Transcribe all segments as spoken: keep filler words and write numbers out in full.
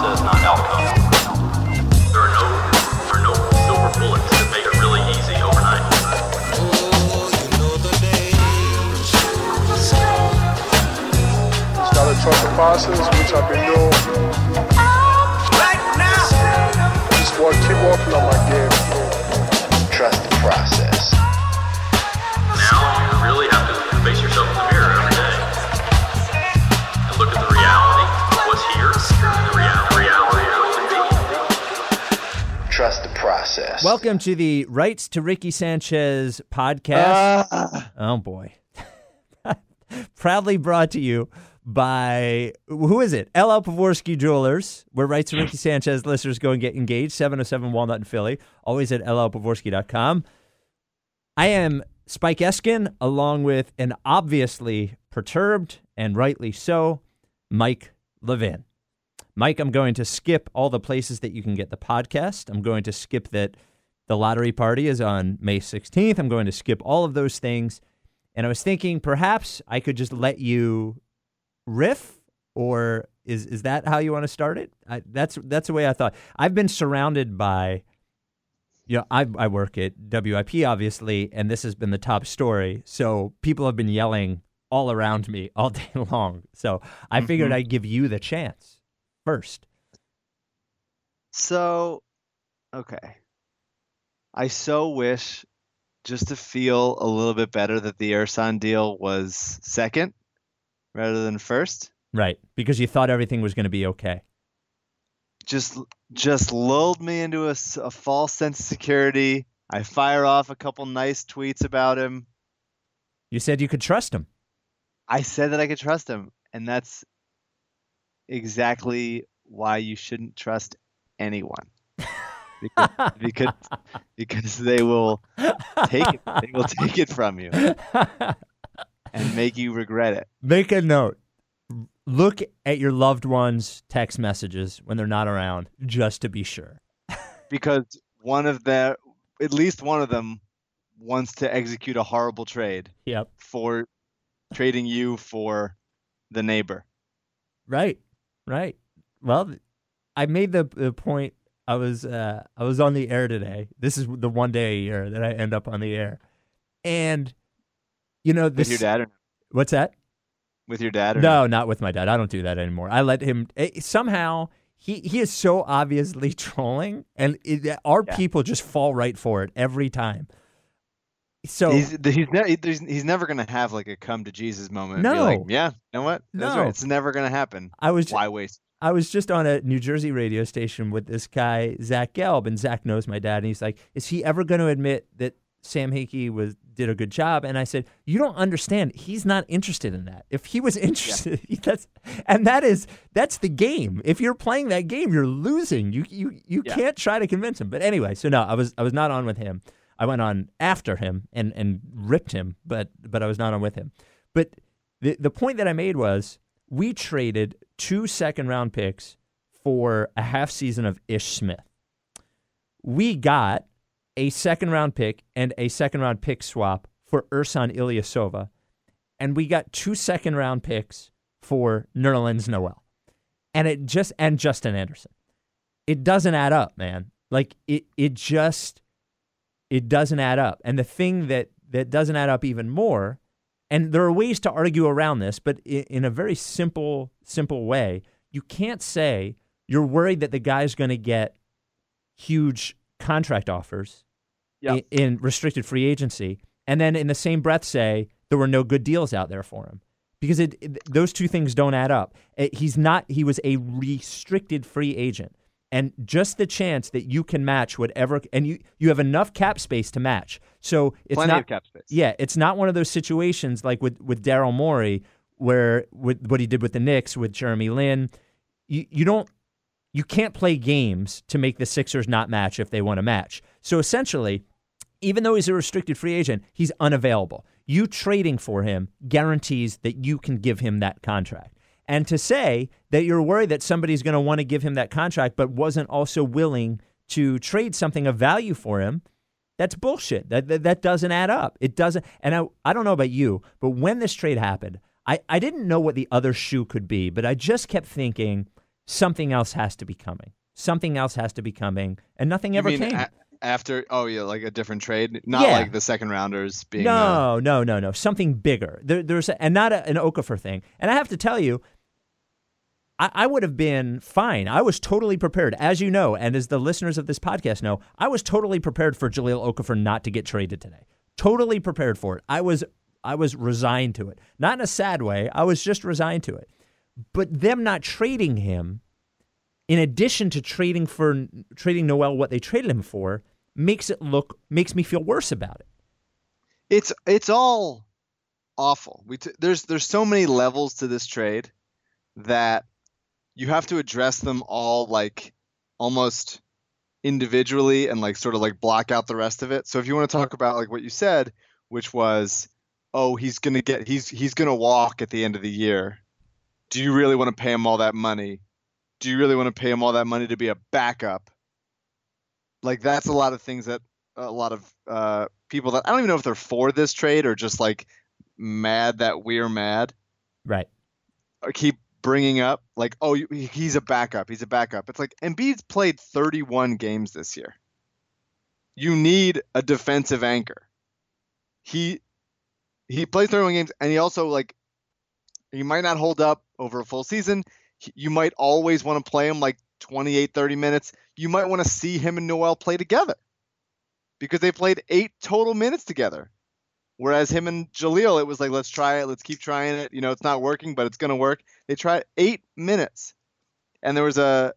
process, not outcome. There are no, there are no silver bullets that make it really easy overnight. Started trust the process, which I've been doing. Right now. Just walk, keep walking on my game. Trust the process. Now you really have to face yourself in the mirror every day. Look at the reality, what's here, the reality, reality, reality. Trust the process. Welcome to the Rights to Ricky Sanchez podcast. Uh, oh, boy. Proudly brought to you by, who is it? L L. Pavorsky Jewelers, where Rights to Ricky Sanchez listeners go and get engaged. seven oh seven Walnut in Philly. Always at L L Pavorsky dot com. I am Spike Eskin, along with an obviously perturbed, and rightly so, Mike Levin. Mike, I'm going to skip all the places that you can get the podcast. I'm going to skip that the lottery party is on May sixteenth. I'm going to skip all of those things. And I was thinking perhaps I could just let you riff, or is is that how you want to start it? I, that's that's the way I thought. I've been surrounded by, you know, I, I work at W I P, obviously, and this has been the top story. So people have been yelling all around me all day long. So I figured mm-hmm. I'd give you the chance first. So, okay. I so wish, just to feel a little bit better, that the Ersan deal was second rather than first. Right. Because you thought everything was going to be okay. Just, just lulled me into a, a false sense of security. I fire off a couple nice tweets about him. You said you could trust him. I said that I could trust him, and that's exactly why you shouldn't trust anyone, because because, because they will take it, they will take it from you and make you regret it. Make a note. Look at your loved ones' text messages when they're not around, just to be sure. Because one of their, at least one of them, wants to execute a horrible trade. Yep. For. Trading you for the neighbor. Right, right. Well, I made the, the point. I was uh, I was on the air today. This is the one day a year that I end up on the air. And, you know, this. With your dad? Or... What's that? With your dad? Or... No, not with my dad. I don't do that anymore. I let him. It, somehow, he, he is so obviously trolling, and it, our yeah. people just fall right for it every time. So he's he's, ne- he's never going to have like a come to Jesus moment. No, and be like, yeah, you know what? That's no, right. It's never going to happen. I was why waste? I was just on a New Jersey radio station with this guy Zach Gelb, and Zach knows my dad, and he's like, "Is he ever going to admit that Sam Hinkie was did a good job?" And I said, "You don't understand. He's not interested in that. If he was interested, yeah. that's and that is that's the game. If you're playing that game, you're losing. You you you yeah. can't try to convince him." But anyway, so no, I was I was not on with him. I went on after him and, and ripped him, but but I was not on with him. But the, the point that I made was we traded two second-round picks for a half season of Ish Smith. We got a second-round pick and a second-round pick swap for Ersan İlyasova, and we got two second-round picks for Nerlens Noel and it just and Justin Anderson. It doesn't add up, man. Like it it just. It doesn't add up. And the thing that, that doesn't add up even more, and there are ways to argue around this, but in, in a very simple, simple way, you can't say you're worried that the guy's going to get huge contract offers yeah. in, in restricted free agency, and then in the same breath say there were no good deals out there for him. Because it, it, those two things don't add up. It, he's not. He was a restricted free agent. And just the chance that you can match whatever, and you, you have enough cap space to match. So it's Plenty not, of cap space. Yeah, it's not one of those situations like with, with Daryl Morey, where with what he did with the Knicks with Jeremy Lin. You you don't you can't play games to make the Sixers not match if they want to match. So essentially, even though he's a restricted free agent, he's unavailable. You trading for him guarantees that you can give him that contract. And to say that you're worried that somebody's going to want to give him that contract but wasn't also willing to trade something of value for him, that's bullshit. That that, that doesn't add up. It doesn't. And I, I don't know about you, but when this trade happened, I, I didn't know what the other shoe could be, but I just kept thinking something else has to be coming. Something else has to be coming, and nothing you ever mean came. A- after, oh, yeah, like a different trade? Not yeah. like the second rounders being... No, the... no, no, no. Something bigger. There, there's a, And not a, an Okafor thing. And I have to tell you, I, I would have been fine. I was totally prepared, as you know, and as the listeners of this podcast know, I was totally prepared for Jahlil Okafor not to get traded today. Totally prepared for it. I was, I was resigned to it. Not in a sad way. I was just resigned to it. But them not trading him, in addition to trading for trading Noel, what they traded him for, makes it look makes me feel worse about it. It's it's all awful. We t- there's there's so many levels to this trade that you have to address them all, like almost individually, and like sort of like block out the rest of it. So if you want to talk about like what you said, which was, oh, he's gonna get he's he's gonna walk at the end of the year. Do you really want to pay him all that money? Do you really want to pay him all that money to be a backup? Like, that's a lot of things that a lot of uh, people that I don't even know if they're for this trade or just like mad that we're mad. Right. Or keep bringing up like, oh, he's a backup. He's a backup. It's like Embiid's played thirty-one games this year. You need a defensive anchor. He he plays thirty-one games, and he also like he might not hold up over a full season. You might always want to play him like twenty-eight, thirty minutes. You might want to see him and Noel play together because they played eight total minutes together. Whereas him and Jahlil, it was like, let's try it. Let's keep trying it. You know, it's not working, but it's going to work. They tried eight minutes. And there was a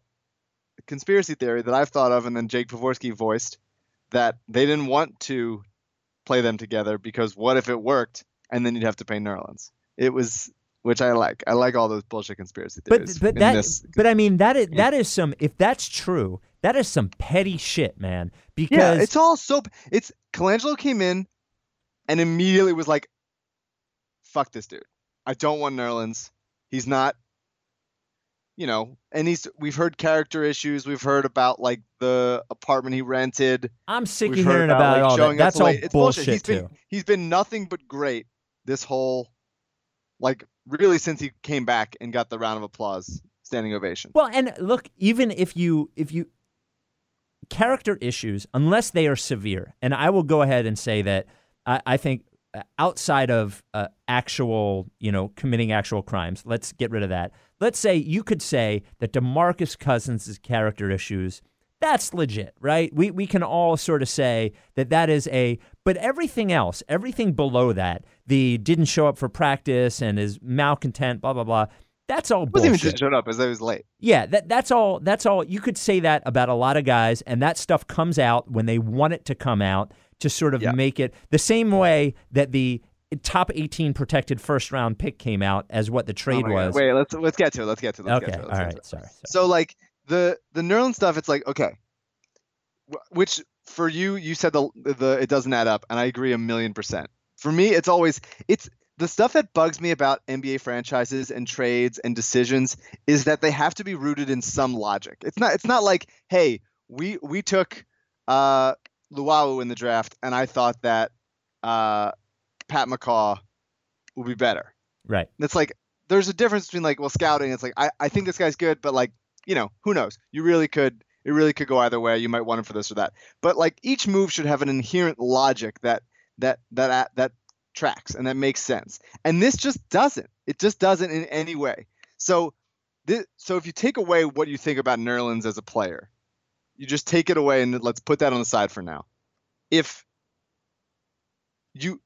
conspiracy theory that I've thought of, and then Jake Pavorsky voiced, that they didn't want to play them together because what if it worked? And then you'd have to pay Nerlens. It was... Which I like. I like all those bullshit conspiracy theories. But but that this. but I mean that is that is some if that's true, that is some petty shit, man. Because yeah, it's all so it's Colangelo came in and immediately was like, fuck this dude. I don't want Nerlens. He's not, you know, and he's we've heard character issues, we've heard about like the apartment he rented. I'm sick of hearing about, about like, all that. That's all bullshit, bullshit. He's been, too. He's been nothing but great this whole like really since he came back and got the round of applause, standing ovation. Well, and look, even if you if you character issues, unless they are severe, and I will go ahead and say that I, I think outside of uh, actual, you know, committing actual crimes, let's get rid of that. Let's say you could say that DeMarcus Cousins' character issues, that's legit, right? We we can all sort of say that that is a, but everything else, everything below that, the didn't show up for practice and is malcontent, blah blah blah. That's all bullshit. It wasn't even just showed up as I was late. Yeah, that that's all. That's all. You could say that about a lot of guys, and that stuff comes out when they want it to come out to sort of yeah. make it the same way that the top eighteen protected first round pick came out as what the trade oh was. God. Wait, let's let's get to it. Let's get to it. Let's okay, get to it. Let's all get right. To it. Sorry, sorry. So like. The the Nerlens stuff, it's like, okay, which for you, you said the the it doesn't add up, and I agree a million percent. For me, it's always – it's the stuff that bugs me about N B A franchises and trades and decisions is that they have to be rooted in some logic. It's not It's not like, hey, we we took uh, Luau in the draft, and I thought that uh, Pat McCaw would be better. Right. And it's like there's a difference between like, well, scouting. It's like I, I think this guy's good, but like – you know, who knows? You really could, it really could go either way. You might want him for this or that. But like each move should have an inherent logic that, that, that, that tracks and that makes sense. And this just doesn't, it just doesn't in any way. So this, so if you take away what you think about Nerlens as a player, you just take it away and let's put that on the side for now. If you,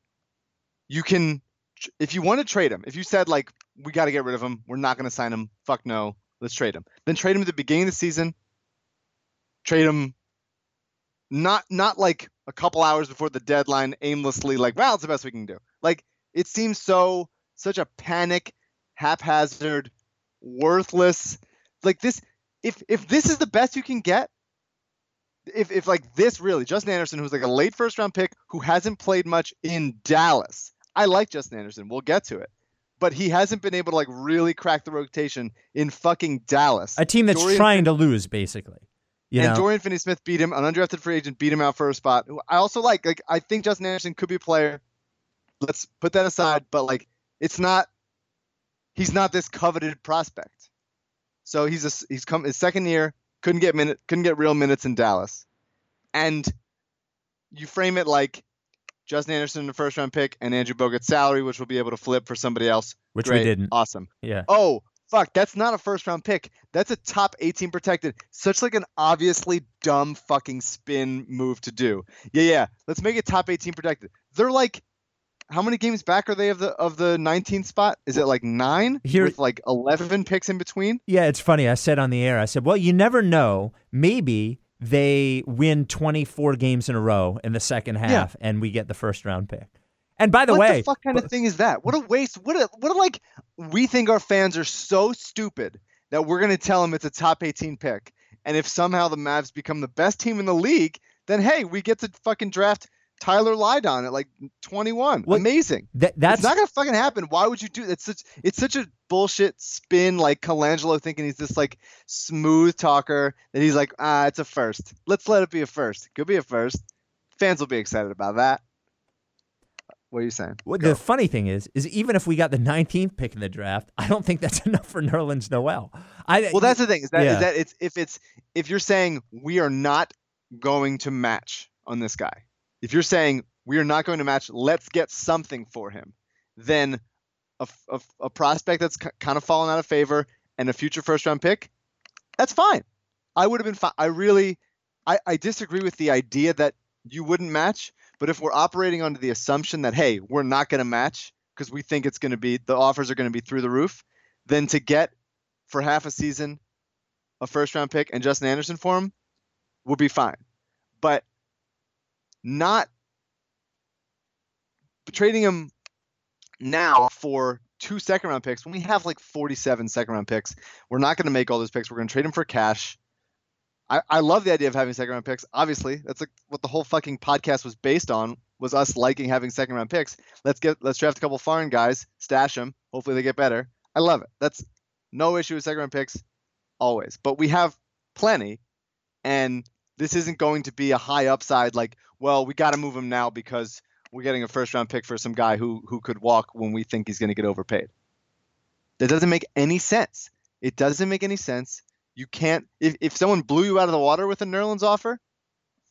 you can, if you want to trade him, if you said like, we got to get rid of him, we're not going to sign him. Fuck no. Let's trade him. Then trade him at the beginning of the season. Trade him not not like a couple hours before the deadline, aimlessly like, well, it's the best we can do. Like, it seems so, such a panic, haphazard, worthless. Like this, if if this is the best you can get, if if like this really, Justin Anderson, who's like a late first round pick who hasn't played much in Dallas. I like Justin Anderson. We'll get to it. But he hasn't been able to like really crack the rotation in fucking Dallas. A team that's Dorian trying Finney- to lose, basically. You and know? Dorian Finney-Smith beat him, an undrafted free agent beat him out for a spot. Who I also like. Like I think Justin Anderson could be a player. Let's put that aside. But like, it's not. He's not this coveted prospect. So he's a, he's come his second year, couldn't get minute, couldn't get real minutes in Dallas. And you frame it like Justin Anderson, the first round pick, and Andrew Bogut's salary, which we'll be able to flip for somebody else. Which Great. We didn't. Awesome. Yeah. Oh, fuck. That's not a first round pick. That's a top eighteen protected. Such like an obviously dumb fucking spin move to do. Yeah, yeah. Let's make it top eighteen protected. They're like, how many games back are they of the of the nineteenth spot? Is it like nine Here, with like eleven picks in between? Yeah, it's funny. I said on the air, I said, well, you never know. Maybe they win twenty-four games in a row in the second half, yeah. and we get the first round pick. And by the what way, what the fuck kind but, of thing is that? What a waste! What a what a like. We think our fans are so stupid that we're gonna tell them it's a top eighteen pick, and if somehow the Mavs become the best team in the league, then hey, we get to fucking draft Tyler Lydon at like twenty-one. Well, amazing. Th- that's it's not gonna fucking happen. Why would you do that? It's such it's such a bullshit spin, like Colangelo thinking he's this like smooth talker that he's like, ah, it's a first. Let's let it be a first. Could be a first. Fans will be excited about that. What are you saying? Well, the funny thing is, is even if we got the nineteenth pick in the draft, I don't think that's enough for Nerlens Noel. I, well, that's the thing. Is that, yeah. is that it's if it's if you're saying we are not going to match on this guy. If you're saying we are not going to match, let's get something for him, then a, a, a prospect that's c- kind of fallen out of favor and a future first-round pick, that's fine. I would have been fine. I really I, I disagree with the idea that you wouldn't match, but if we're operating under the assumption that, hey, we're not going to match because we think it's going to be – the offers are going to be through the roof, then to get for half a season a first-round pick and Justin Anderson for him would be fine. But – not trading him now for two second round picks when we have like forty-seven second round picks. We're not going to make all those picks. We're going to trade him for cash. I, I love the idea of having second round picks. Obviously, that's like what the whole fucking podcast was based on, was us liking having second round picks. Let's get let's draft a couple foreign guys, stash them. Hopefully they get better. I love it. That's no issue with second round picks always. But we have plenty, and this isn't going to be a high upside, like, well, we got to move him now because we're getting a first-round pick for some guy who who could walk when we think he's going to get overpaid. That doesn't make any sense. It doesn't make any sense. You can't – if if someone blew you out of the water with a Nerlens offer,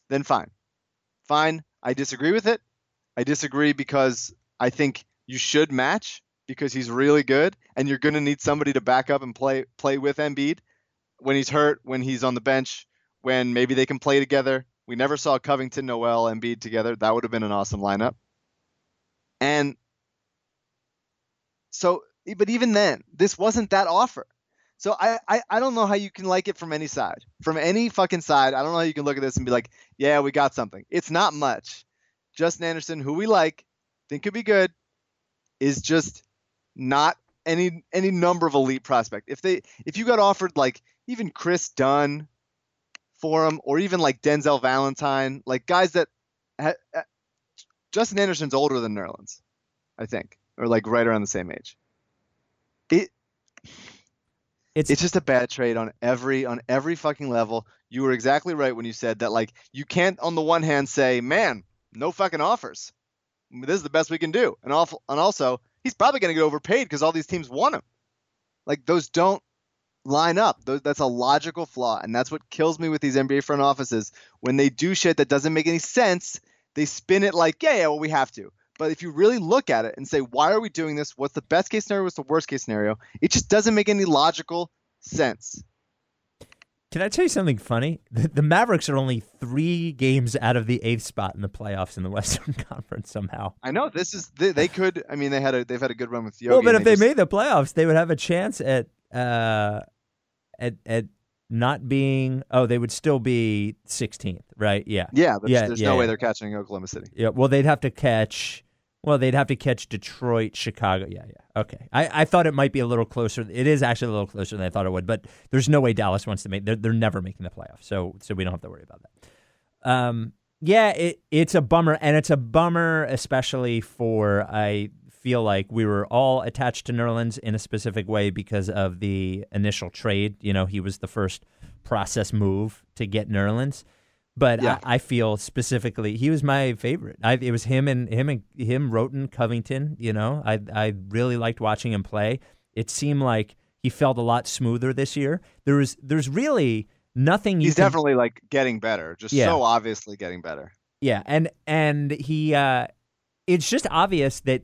then fine. Fine. I disagree with it. I disagree because I think you should match because he's really good, and you're going to need somebody to back up and play play with Embiid when he's hurt, when he's on the bench, when maybe they can play together. We never saw Covington, Noel, and Embiid together. That would have been an awesome lineup. And so, but even then, this wasn't that offer. So I, I, I don't know how you can like it from any side. From any fucking side, I don't know how you can look at this and be like, yeah, we got something. It's not much. Justin Anderson, who we like, think could be good, is just not any any number of elite prospect. If they if you got offered like even Chris Dunn for him, or even like Denzel Valentine, like guys that ha- Justin Anderson's older than Nerlens, I think, or like right around the same age. It it's, it's just a bad trade on every on every fucking level. You were exactly right when you said that, like, you can't on the one hand say, man, no fucking offers, this is the best we can do, and awful, and also he's probably gonna get overpaid because all these teams want him. Like, those don't line up. That's a logical flaw, and that's what kills me with these N B A front offices. When they do shit that doesn't make any sense, they spin it like, yeah, yeah, well, we have to. But if you really look at it and say, why are we doing this? What's the best case scenario? What's the worst case scenario? It just doesn't make any logical sense. Can I tell you something funny? The, the Mavericks are only three games out of the eighth spot in the playoffs in the Western Conference somehow. I know this is they, they could. I mean, they had a they've had a good run with Jokic. Well, but if they, they just... made the playoffs, they would have a chance at. Uh, At at not being oh they would still be sixteenth, right? Yeah. Yeah, there's, yeah, there's yeah, no yeah. way they're catching Oklahoma City. Yeah, well they'd have to catch well they'd have to catch Detroit, Chicago. Yeah, yeah. Okay. I, I thought it might be a little closer. It is actually a little closer than I thought it would, but there's no way Dallas wants to make they're they're never making the playoffs. So so we don't have to worry about that. Um yeah, it it's a bummer, and it's a bummer especially for I feel like we were all attached to Nerlens in a specific way because of the initial trade. You know, he was the first process move to get Nerlens, but yeah. I, I feel specifically he was my favorite. I, it was him and him and him, Roten, Covington. You know, I I really liked watching him play. It seemed like he He felt a lot smoother this year. There is, there's really nothing. You He's can... definitely like getting better. Just yeah. so obviously getting better. Yeah, and and he, uh, it's just obvious that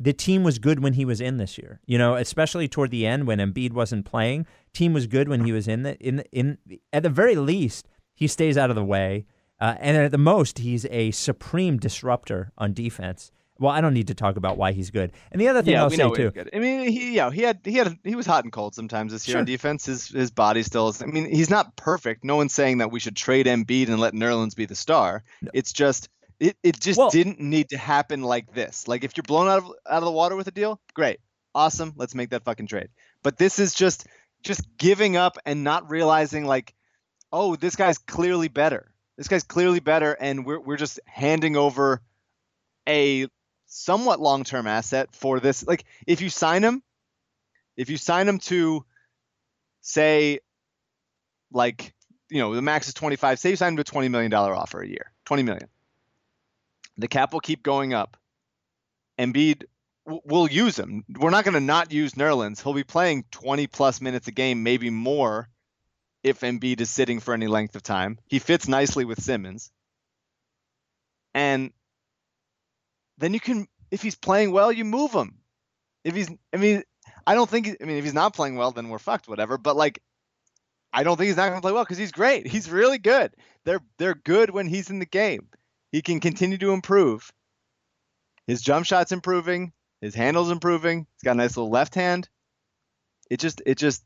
the team was good when he was in this year. You know, especially toward the end when Embiid wasn't playing, team was good when he was in the in the, in at the very least he stays out of the way, uh, and at the most he's a supreme disruptor on defense. Well, I don't need to talk about why he's good. And the other thing yeah, I'll say too, I mean, he, yeah, he had, he had, he was hot and cold sometimes this year sure. in defense. His, his body still is. I mean, he's not perfect. No one's saying that we should trade Embiid and let Nerlens be the star. No. It's just, it, it just well, didn't need to happen like this. Like if you're blown out of, out of the water with a deal, great, awesome, let's make that fucking trade. But this is just, just giving up and not realizing like, oh, this guy's clearly better. This guy's clearly better, and we're we're just handing over a somewhat long-term asset for this. Like if you sign him, if you sign him to say like, you know, the max is twenty-five, say you sign him to a twenty million dollars offer a year, twenty million, the cap will keep going up. Embiid w- will use him. We're not going to not use Nerlens. He'll be playing twenty plus minutes a game, maybe more. If Embiid is sitting for any length of time, he fits nicely with Simmons. And then you can, if he's playing well, you move him. If he's, I mean, I don't think, I mean, if he's not playing well, then we're fucked, whatever. But like, I don't think he's not going to play well because he's great. He's really good. They're, they're good when he's in the game. He can continue to improve. His jump shot's improving. His handle's improving. He's got a nice little left hand. It just, it just,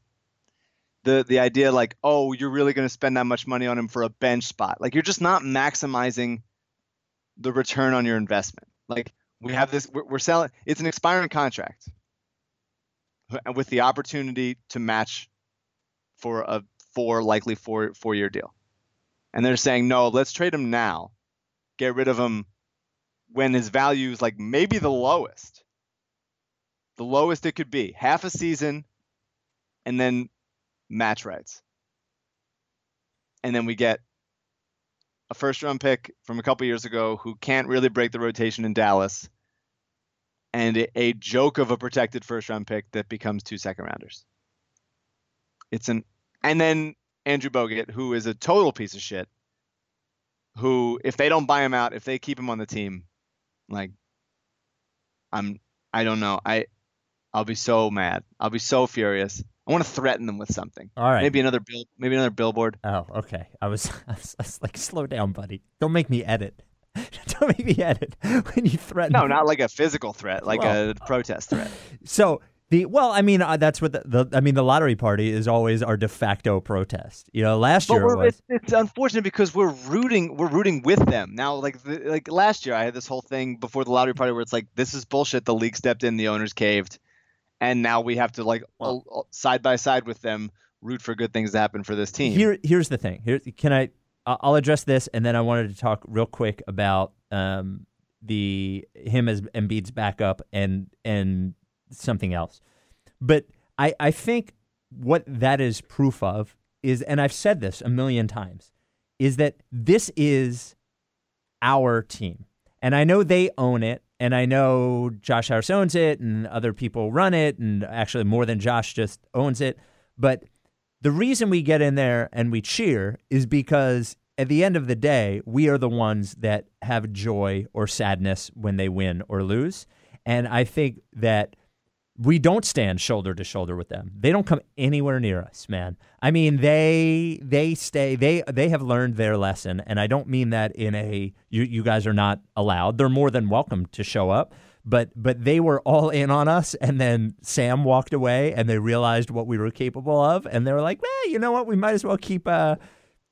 the, the idea like, oh, you're really going to spend that much money on him for a bench spot. Like you're just not maximizing the return on your investment. Like we have this, we're, we're selling, it's an expiring contract with the opportunity to match for a four likely four, four year deal. And they're saying, no, let's trade him now, get rid of him when his value is like maybe the lowest, the lowest it could be, half a season and then match rights. And then we get a first-round pick from a couple years ago who can't really break the rotation in Dallas, and a joke of a protected first-round pick that becomes two second-rounders. It's an and then Andrew Bogut, who is a total piece of shit, who if they don't buy him out, if they keep him on the team, like I'm I don't know I I'll be so mad, I'll be so furious. I want to threaten them with something. All right. Maybe another bill. Maybe another billboard. Oh, okay. I was, I was, I was like, slow down, buddy. Don't make me edit. Don't make me edit when you threaten. No, me. Not like a physical threat, like well, a protest threat. So the well, I mean, uh, that's what the, the I mean, the lottery party is always our de facto protest. You know, last but year it was. It's, it's unfortunate because we're rooting, we're rooting with them now. Like, the, like last year, I had this whole thing before the lottery party where it's like, this is bullshit. The league stepped in, the owners caved. And now we have to, like, well, side by side with them, root for good things to happen for this team. Here, here's the thing. Here, can I? I'll address this, and then I wanted to talk real quick about um, the him as Embiid's backup and and something else. But I, I think what that is proof of is, and I've said this a million times, is that this is our team, and I know they own it. And I know Josh Harris owns it, and other people run it, and actually more than Josh just owns it. But the reason we get in there and we cheer is because at the end of the day, we are the ones that have joy or sadness when they win or lose. And I think that we don't stand shoulder to shoulder with them. They don't come anywhere near us, man. I mean, they they stay. They they have learned their lesson, and I don't mean that in a you you guys are not allowed. They're more than welcome to show up, but but they were all in on us, and then Sam walked away, and they realized what we were capable of, and they were like, well, you know what, we might as well keep a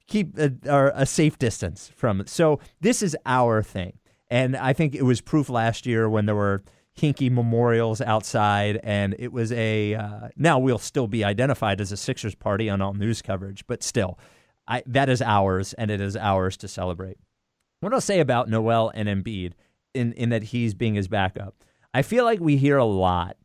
keep a, or a safe distance from it. So this is our thing, and I think it was proof last year when there were Hinkie memorials outside, and it was a uh, now we'll still be identified as a Sixers party on all news coverage, but still, I, that is ours, and it is ours to celebrate. What I'll say about Noel and Embiid in, in that he's being his backup, I feel like we hear a lot,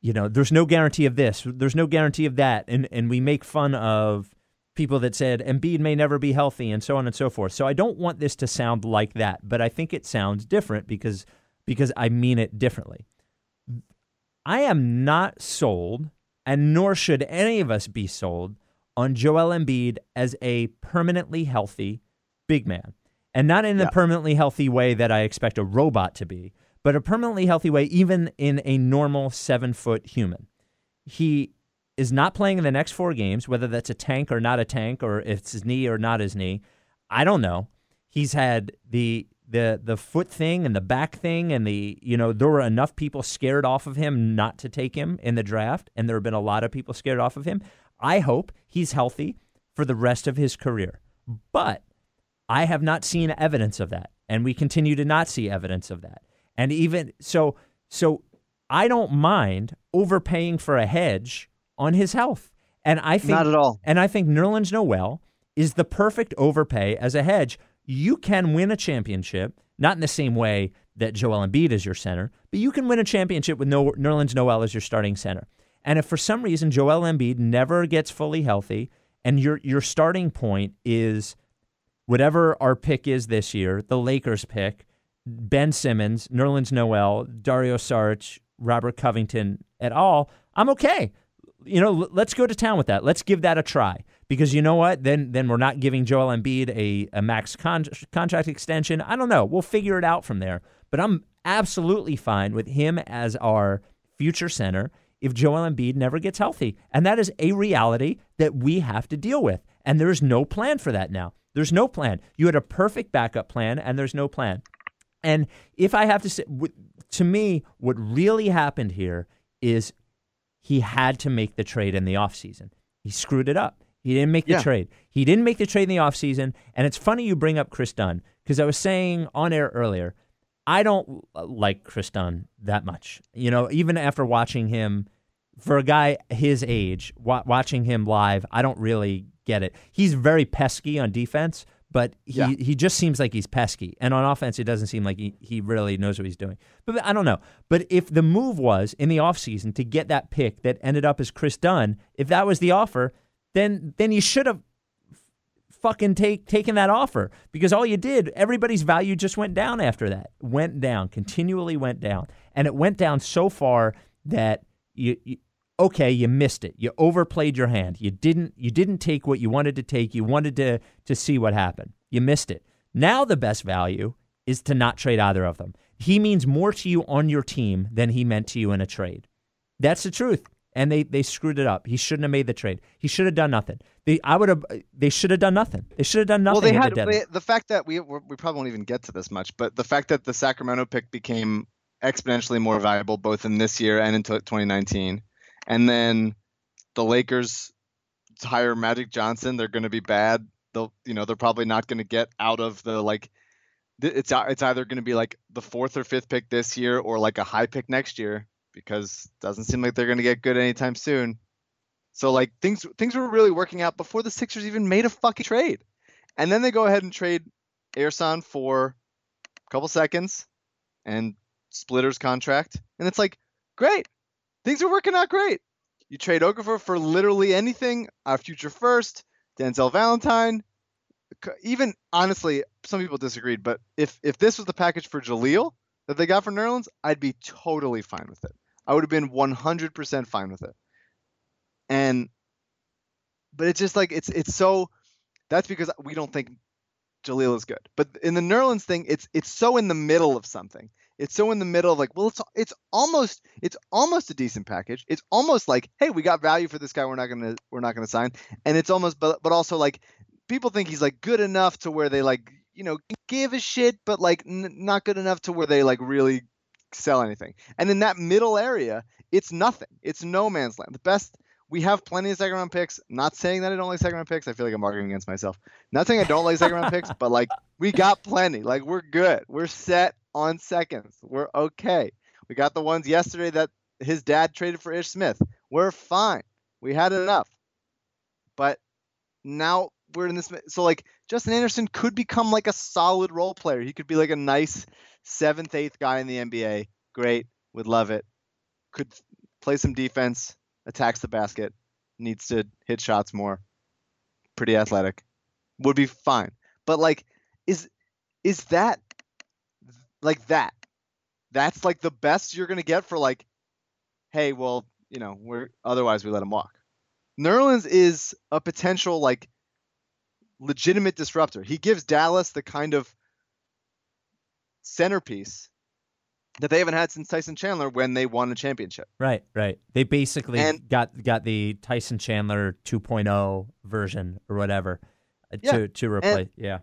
you know, there's no guarantee of this, there's no guarantee of that, and, and we make fun of people that said Embiid may never be healthy and so on and so forth. So I don't want this to sound like that, but I think it sounds different because Because I mean it differently. I am not sold and nor should any of us be sold on Joel Embiid as a permanently healthy big man. And not in the yeah. permanently healthy way that I expect a robot to be, but a permanently healthy way even in a normal seven-foot human. He is not playing in the next four games, whether that's a tank or not a tank, or if it's his knee or not his knee. I don't know. He's had the the the foot thing and the back thing, and the you know there were enough people scared off of him not to take him in the draft, and there have been a lot of people scared off of him. I hope he's healthy for the rest of his career. But I have not seen evidence of that, and we continue to not see evidence of that. And even so, so I don't mind overpaying for a hedge on his health. And I think not at all. And I think Nerlens Noel is the perfect overpay as a hedge. You can win a championship, not in the same way that Joel Embiid is your center, but you can win a championship with no- Nerlens Noel as your starting center. And if for some reason Joel Embiid never gets fully healthy, and your your starting point is whatever our pick is this year, the Lakers pick, Ben Simmons, Nerlens Noel, Dario Saric, Robert Covington et al., I'm okay. You know, let's go to town with that. Let's give that a try. Because you know what? Then then we're not giving Joel Embiid a, a max con- contract extension. I don't know. We'll figure it out from there. But I'm absolutely fine with him as our future center if Joel Embiid never gets healthy. And that is a reality that we have to deal with. And there is no plan for that now. There's no plan. You had a perfect backup plan, and there's no plan. And if I have to say, to me, what really happened here is he had to make the trade in the offseason. He screwed it up. He didn't make the yeah. trade. He didn't make the trade in the offseason. And it's funny you bring up Chris Dunn, because I was saying on air earlier, I don't like Chris Dunn that much. You know, even after watching him, for a guy his age, wa- watching him live, I don't really get it. He's very pesky on defense, but he, yeah. he just seems like he's pesky. And on offense, it doesn't seem like he, he really knows what he's doing. But I don't know. But if the move was in the offseason to get that pick that ended up as Chris Dunn, if that was the offer, then then you should have fucking take, taken that offer, because all you did, everybody's value just went down after that. Went down, continually went down. And it went down so far that, you, you okay, you missed it. You overplayed your hand. You didn't you didn't take what you wanted to take. You wanted to, to see what happened. You missed it. Now the best value is to not trade either of them. He means more to you on your team than he meant to you in a trade. That's the truth. And they, they screwed it up. He shouldn't have made the trade. He should have done nothing. They I would have. They should have done nothing. They should have done nothing. Well, they had the, they, the fact that we we probably won't even get to this much, but the fact that the Sacramento pick became exponentially more valuable both in this year and in twenty nineteen, and then the Lakers hire Magic Johnson. They're going to be bad. They'll you know they're probably not going to get out of the like. It's it's either going to be like the fourth or fifth pick this year, or like a high pick next year, because it doesn't seem like they're going to get good anytime soon. So like things things were really working out before the Sixers even made a fucking trade. And then they go ahead and trade Ersan for a couple seconds and Splitter's contract. And it's like, great. Things are working out great. You trade Okafor for literally anything, our future first, Denzel Valentine. Even, honestly, some people disagreed, but if if this was the package for Jahlil that they got for Nerlens, I'd be totally fine with it. I would have been one hundred percent fine with it. And, but it's just like, it's, it's so, that's because we don't think Jahlil is good. But in the Nerlens thing, it's, it's so in the middle of something. It's so in the middle of like, well, it's, it's almost, it's almost a decent package. It's almost like, hey, we got value for this guy. We're not going to, we're not going to sign. And it's almost, but, but also like people think he's like good enough to where they like, you know, give a shit, but like n- not good enough to where they like really sell anything. And in that middle area, it's nothing. It's no man's land. The best, we have plenty of second round picks. Not saying that I don't like second round picks. I feel like I'm arguing against myself. Not saying I don't like second round picks, but like we got plenty. Like we're good. We're set on seconds. We're okay. We got the ones yesterday that his dad traded for Ish Smith. We're fine. We had enough. But now we're in this. So like Justin Anderson could become like a solid role player. He could be like a nice seventh, eighth guy in the N B A. Great. Would love it. Could play some defense. Attacks the basket, needs to hit shots more. Pretty athletic, would be fine. But like, is is that like that? That's like the best you're gonna get for like, hey, well, you know, we're otherwise we let him walk. Nerlens is a potential, like, legitimate disruptor. He gives Dallas the kind of centerpiece that they haven't had since Tyson Chandler when they won a championship. Right, right. They basically and, got got the Tyson Chandler two point oh version or whatever to, yeah, to replace. And, yeah.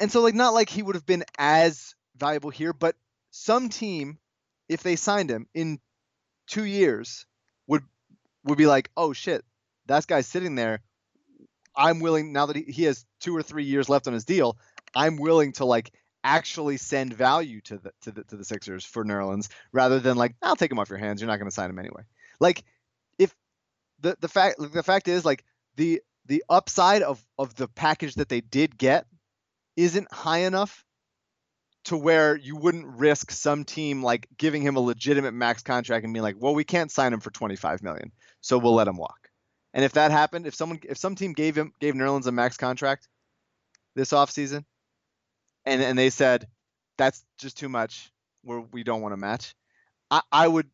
And so, like, not like he would have been as valuable here, but some team, if they signed him in two years, would would be like, oh, shit, that guy's sitting there. I'm willing, now that he, he has two or three years left on his deal, I'm willing to, like, actually send value to the to the to the Sixers for Nerlens, rather than like, I'll take him off your hands, you're not going to sign him anyway. Like, if the the fact the fact is, like, the the upside of of the package that they did get isn't high enough to where you wouldn't risk some team like giving him a legitimate max contract and being like, well, we can't sign him for twenty-five million, so we'll let him walk. And if that happened, if someone if some team gave him gave Nerlens a max contract this offseason, And and they said, that's just too much, where we don't want to match, I, I would,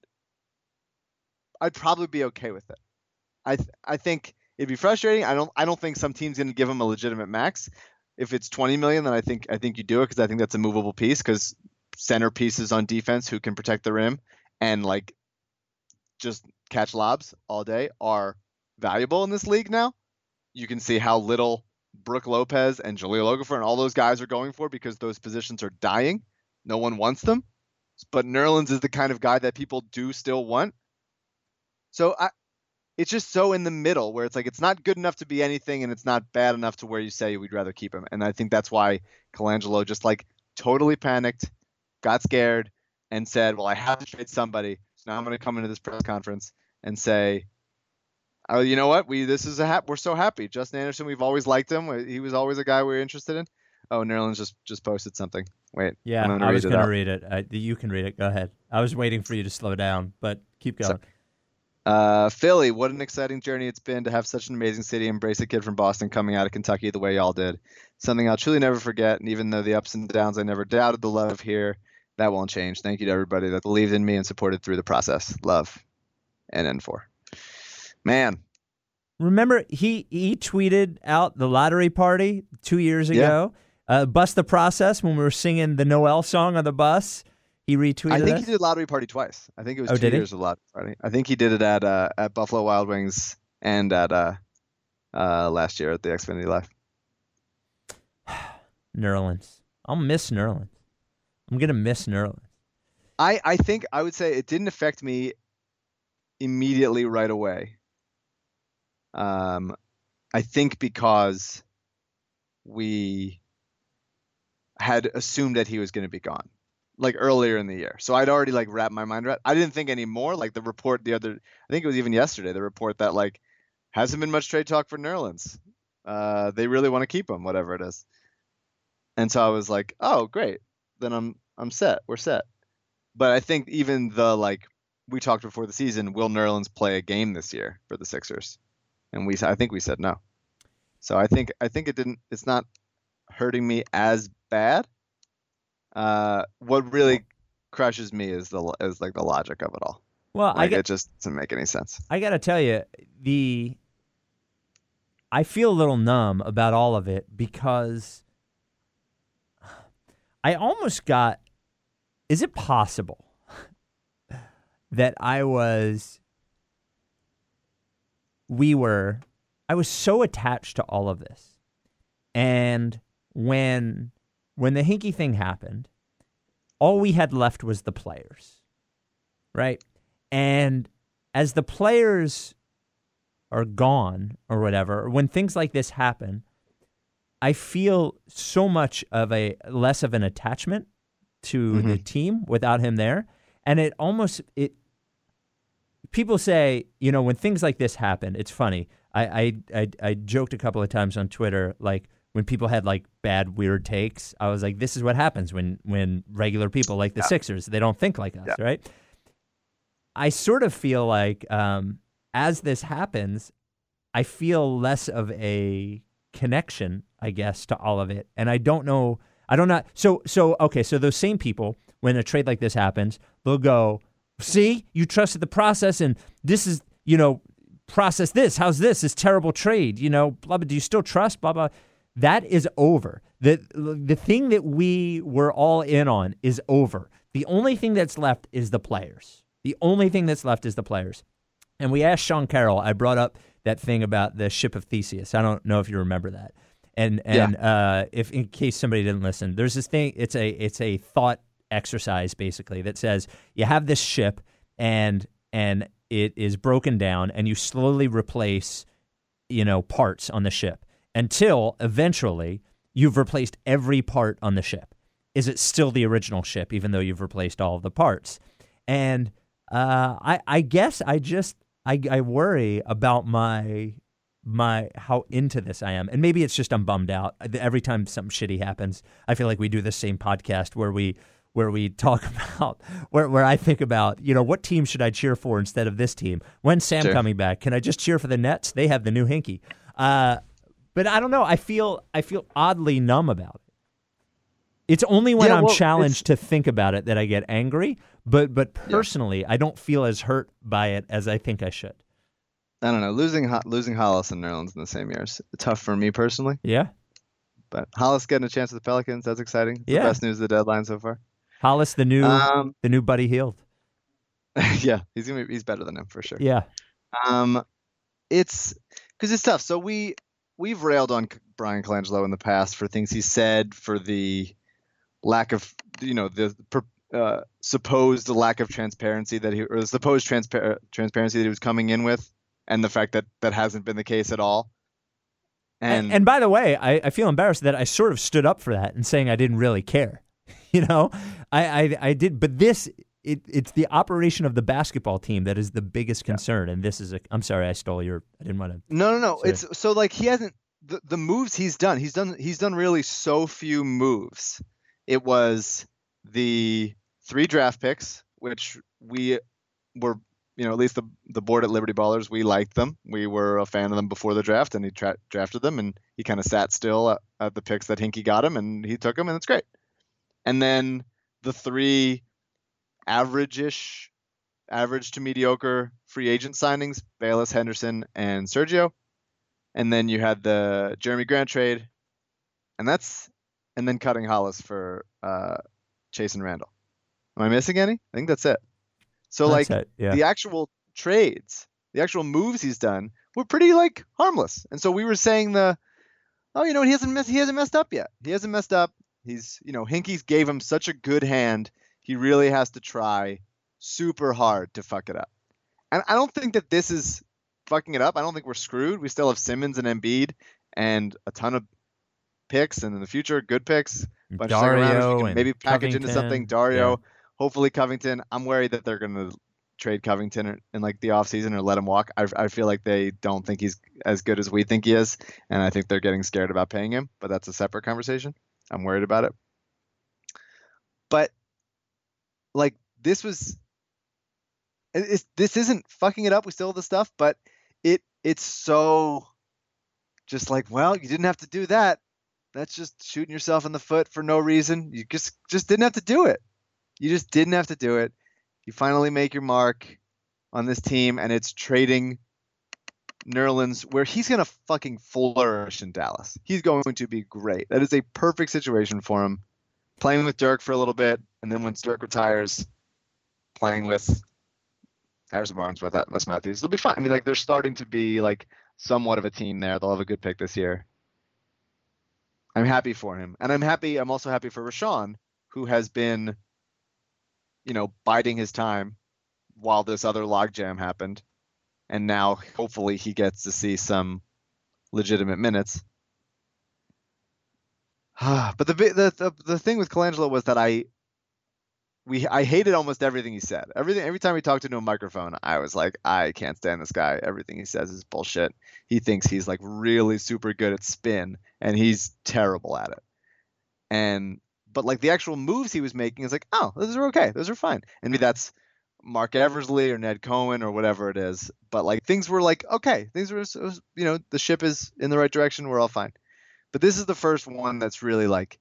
I'd probably be okay with it. I th- I think it'd be frustrating. I don't I don't think some team's going to give him a legitimate max. If it's twenty million, then I think I think you do it, because I think that's a movable piece, because centerpieces on defense who can protect the rim and like just catch lobs all day are valuable in this league now. You can see how little Brooke Lopez and Jahlil Okafor and all those guys are going for, because those positions are dying. No one wants them. But Nerlens is the kind of guy that people do still want. So I, it's just so in the middle, where it's like, it's not good enough to be anything, and it's not bad enough to where you say we'd rather keep him. And I think that's why Colangelo just like totally panicked, got scared, and said, well, I have to trade somebody. So now I'm going to come into this press conference and say, oh, you know what? We this is a hap- we're so happy. Justin Anderson, we've always liked him. He was always a guy we were interested in. Oh, Nerlens just just posted something. Wait, yeah, I was going to read it. I, you can read it. Go ahead. I was waiting for you to slow down, but keep going. So, uh, Philly, what an exciting journey it's been to have such an amazing city embrace a kid from Boston coming out of Kentucky the way y'all did. Something I'll truly never forget. And even though the ups and downs, I never doubted the love here. That won't change. Thank you to everybody that believed in me and supported through the process. Love, and N four. Man, remember he he tweeted out the lottery party two years ago. Yeah. Uh, bust the process when we were singing the Noel song on the bus. He retweeted. I think us. He did lottery party twice. I think it was oh, two years he? of lottery party. I think he did it at uh, at Buffalo Wild Wings and at uh, uh, last year at the Xfinity Live. Nerlens, I'll miss Nerlens. I'm gonna miss Nerlens. I I think I would say it didn't affect me immediately right away. Um, I think because we had assumed that he was going to be gone like earlier in the year. So I'd already like wrapped my mind around. I didn't think anymore. Like the report the other, I think it was even yesterday, the report that like hasn't been much trade talk for Nerlens. Uh, they really want to keep him, whatever it is. And so I was like, oh, great. Then I'm, I'm set. We're set. But I think even the, like we talked before the season, will Nerlens play a game this year for the Sixers? And we, I think we said no. So I think, I think it didn't. It's not hurting me as bad. Uh, what really crushes me is the is like the logic of it all. Well, like I get, it just doesn't make any sense. I gotta tell you, the I feel a little numb about all of it, because I almost got. Is it possible that I was? We were, I was so attached to all of this. And when when the Hinkie thing happened, all we had left was the players, right? And as the players are gone or whatever, when things like this happen, I feel so much of a less of an attachment to mm-hmm. the team without him there. And it almost, it, people say, you know, when things like this happen, it's funny. I, I I I joked a couple of times on Twitter, like when people had like bad, weird takes, I was like, this is what happens when when regular people like the yeah. Sixers, they don't think like us, yeah. right? I sort of feel like um, as this happens, I feel less of a connection, I guess, to all of it. And I don't know, I don't know. So, so okay, so those same people, when a trade like this happens, they'll go, See, you trusted the process, and this is, you know, process this. How's this? This terrible trade, you know, blah, blah. Do you still trust, blah, blah? That is over. The, the thing that we were all in on is over. The only thing that's left is the players. The only thing that's left is the players. And we asked Sean Carroll, I brought up that thing about the ship of Theseus. I don't know if you remember that. And and yeah. uh, if in case somebody didn't listen, there's this thing, it's a it's a thought exercise basically that says you have this ship and and it is broken down and you slowly replace, you know, parts on the ship until eventually you've replaced every part on the ship. Is it still the original ship even though you've replaced all of the parts? And uh, I I guess I just I, I worry about my my how into this I am. And maybe it's just I'm bummed out. Every time something shitty happens, I feel like we do this same podcast where we where we talk about where where I think about, you know, what team should I cheer for instead of this team? When's Sam sure. coming back? Can I just cheer for the Nets? They have the new Hinkie. Uh, but I don't know. I feel I feel oddly numb about it. It's only when yeah, I'm well, challenged to think about it that I get angry. But but personally, yeah. I don't feel as hurt by it as I think I should. I don't know. Losing losing Hollis and Nerlens in the same year is tough for me personally. Yeah. But Hollis getting a chance with the Pelicans, that's exciting. It's yeah. the best news of the deadline so far. Hollis, the new um, the new Buddy Hield. Yeah, he's gonna be, he's better than him for sure. Yeah. Um, it's because it's tough. So we we've railed on Brian Colangelo in the past for things he said, for the lack of, you know, the uh, supposed lack of transparency that he or the supposed transpar- transparency that he was coming in with, and the fact that that hasn't been the case at all. And and, and by the way, I, I feel embarrassed that I sort of stood up for that and saying I didn't really care. You know, I, I I did, but this it it's the operation of the basketball team that is the biggest concern, yeah. and this is a. I'm sorry, I stole your. I didn't want to. No, no, no. Sorry. It's so like he hasn't the, the moves he's done. He's done he's done really so few moves. It was the three draft picks, which we were, you know, at least the the board at Liberty Ballers, we liked them. We were a fan of them before the draft, and he tra- drafted them, and he kind of sat still at, at the picks that Hinkie got him, and he took them, and it's great. And then the three average-ish, average to mediocre free agent signings, Bayless, Henderson, and Sergio. And then you had the Jeremy Grant trade, and that's and then cutting Hollis for uh, Chase and Randall. Am I missing any? I think that's it. So that's like it, yeah. The actual trades, the actual moves he's done were pretty like harmless. And so we were saying the, oh, you know, he hasn't mess- he hasn't messed up yet. He hasn't messed up. He's, you know, Hinkie's gave him such a good hand. He really has to try super hard to fuck it up. And I don't think that this is fucking it up. I don't think we're screwed. We still have Simmons and Embiid and a ton of picks, and in the future, good picks. Bunch Dario of second rounders. Maybe package Covington. Into something. Dario, yeah. Hopefully Covington. I'm worried that they're going to trade Covington in like the offseason or let him walk. I, I feel like they don't think he's as good as we think he is, and I think they're getting scared about paying him, but that's a separate conversation. I'm worried about it. But like this was, it's, this isn't fucking it up. We still have the stuff, but it it's so just like, well, you didn't have to do that. That's just shooting yourself in the foot for no reason. You just, just didn't have to do it. You just didn't have to do it. You finally make your mark on this team, and it's trading Nerlens, where he's going to fucking flourish in Dallas. He's going to be great. That is a perfect situation for him. Playing with Dirk for a little bit, and then once Dirk retires, playing with Harrison Barnes, with that, Les Matthews, it'll be fine. I mean, like, they're starting to be, like, somewhat of a team there. They'll have a good pick this year. I'm happy for him. And I'm happy, I'm also happy for Richaun, who has been, you know, biding his time while this other logjam happened. And now, hopefully, he gets to see some legitimate minutes. But the, the the the thing with Colangelo was that I we I hated almost everything he said. Everything every time we talked into a microphone, I was like, I can't stand this guy. Everything he says is bullshit. He thinks he's like really super good at spin, and he's terrible at it. And but like the actual moves he was making is like, oh, those are okay, those are fine. And I mean, that's Mark Eversley or Ned Cohen or whatever it is, but like things were like, okay, things were, you know, the ship is in the right direction, we're all fine. But this is the first one that's really like,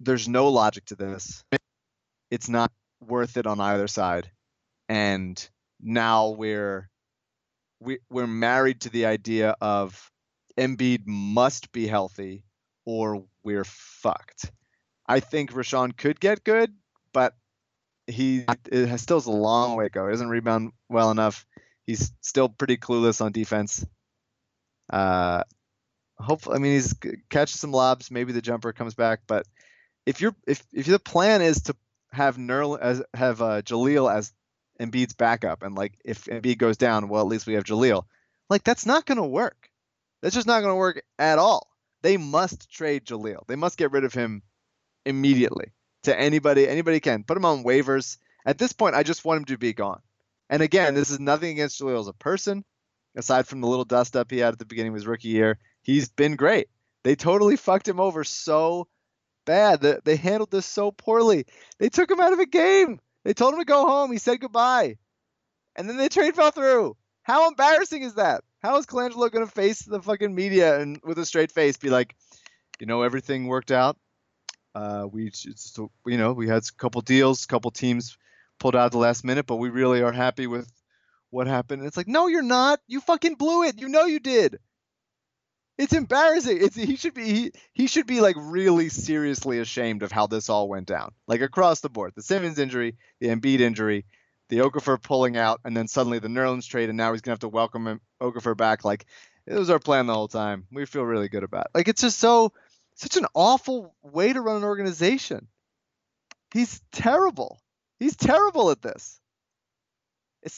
there's no logic to this. It's not worth it on either side. And now we're we, we're married to the idea of Embiid must be healthy or we're fucked. I think Richaun could get good, but he it has, still has a long way to go. He doesn't rebound well enough. He's still pretty clueless on defense. Uh, hopefully, I mean, he's catches some lobs. Maybe the jumper comes back. But if you're if if the plan is to have Nerl as have uh, Jahlil as Embiid's backup, and like if Embiid goes down, well, at least we have Jahlil. Like that's not going to work. That's just not going to work at all. They must trade Jahlil. They must get rid of him immediately to anybody. Anybody can put him on waivers. At this point, I just want him to be gone. And again, this is nothing against Jahlil as a person. Aside from the little dust up he had at the beginning of his rookie year, he's been great. They totally fucked him over so bad. That they handled this so poorly. They took him out of a game. They told him to go home. He said goodbye. And then the trade fell through. How embarrassing is that? How is Colangelo going to face the fucking media and with a straight face be like, you know, everything worked out. Uh, we just, you know, we had a couple deals, couple teams pulled out at the last minute, but we really are happy with what happened. And it's like, no, you're not. You fucking blew it. You know you did. It's embarrassing. It's he should be he, he should be like really seriously ashamed of how this all went down. Like across the board, the Simmons injury, the Embiid injury, the Okafor pulling out, and then suddenly the Nerlens trade, and now he's gonna have to welcome him, Okafor back. Like it was our plan the whole time. We feel really good about it. Like it's just so. Such an awful way to run an organization. He's terrible. He's terrible at this.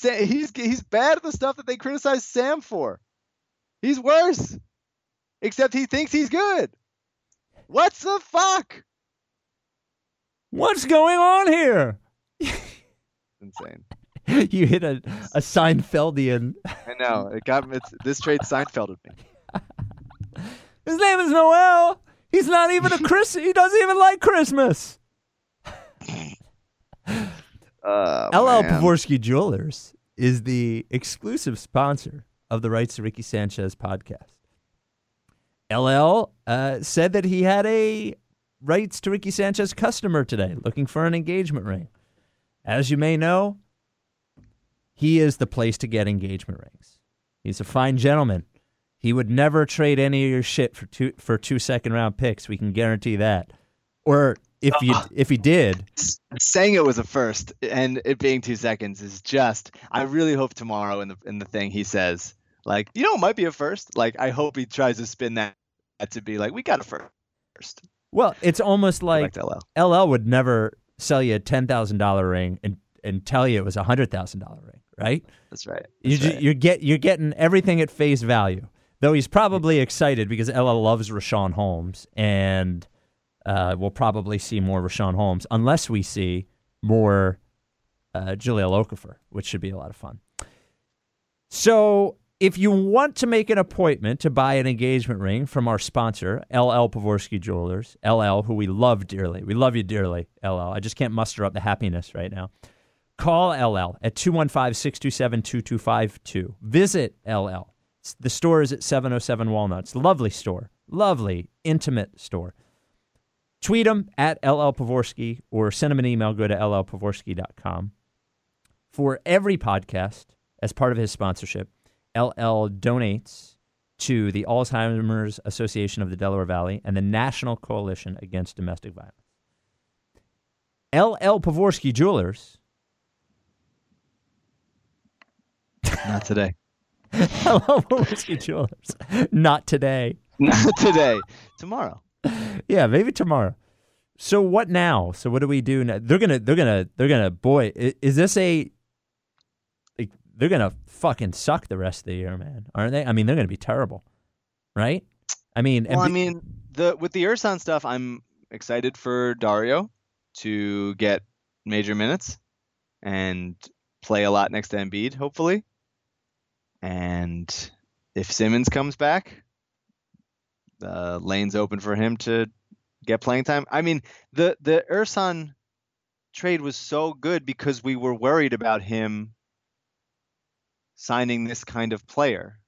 He's he's bad at the stuff that they criticize Sam for. He's worse. Except he thinks he's good. What's the fuck? What's going on here? Insane. You hit a, a Seinfeldian. I know. It got it's, this trade Seinfelded me. His name is Noel. He's not even a Chris. He doesn't even like Christmas. Uh, L L. Pavorsky Jewelers is the exclusive sponsor of the Rights to Ricky Sanchez podcast. L L uh, said that he had a Rights to Ricky Sanchez customer today looking for an engagement ring. As you may know, he is the place to get engagement rings. He's a fine gentleman. He would never trade any of your shit for two for two second round picks. We can guarantee that. Or if you uh, if he did, saying it was a first and it being two seconds is just. I really hope tomorrow in the in the thing he says like, you know, it might be a first. Like I hope he tries to spin that to be like, we got a first. Well, it's almost like, like L L. L L would never sell you a ten thousand dollar ring and and tell you it was a hundred thousand dollar ring, right? That's right. That's you right. You're get you're getting everything at face value. Though he's probably excited because L L loves Richaun Holmes, and uh, we'll probably see more Richaun Holmes unless we see more uh, Jahlil Okafor, which should be a lot of fun. So if you want to make an appointment to buy an engagement ring from our sponsor, L L. Pavorsky Jewelers, L L, who we love dearly. We love you dearly, L L. I just can't muster up the happiness right now. Call L L at two one five, six two seven, two two five two. Visit L L. The store is at seven oh seven Walnuts. Lovely store. Lovely, intimate store. Tweet them at L L Pavorsky or send them an email. Go to L L Pavorsky dot com. For every podcast, as part of his sponsorship, L L donates to the Alzheimer's Association of the Delaware Valley and the National Coalition Against Domestic Violence. L L Pavorsky Jewelers. Not today. Hello, Whiskey Jewelers. Not today. Not today. Tomorrow. Yeah, maybe tomorrow. So what now? So what do we do now? They're gonna. They're gonna. They're gonna. Boy, is, is this a? Like, they're gonna fucking suck the rest of the year, man. Aren't they? I mean, they're gonna be terrible, right? I mean. Well, be- I mean, the with the Ersan stuff, I'm excited for Dario to get major minutes and play a lot next to Embiid, hopefully. And if Simmons comes back, the lane's open for him to get playing time. I mean, the, the Ersan trade was so good because we were worried about him signing this kind of player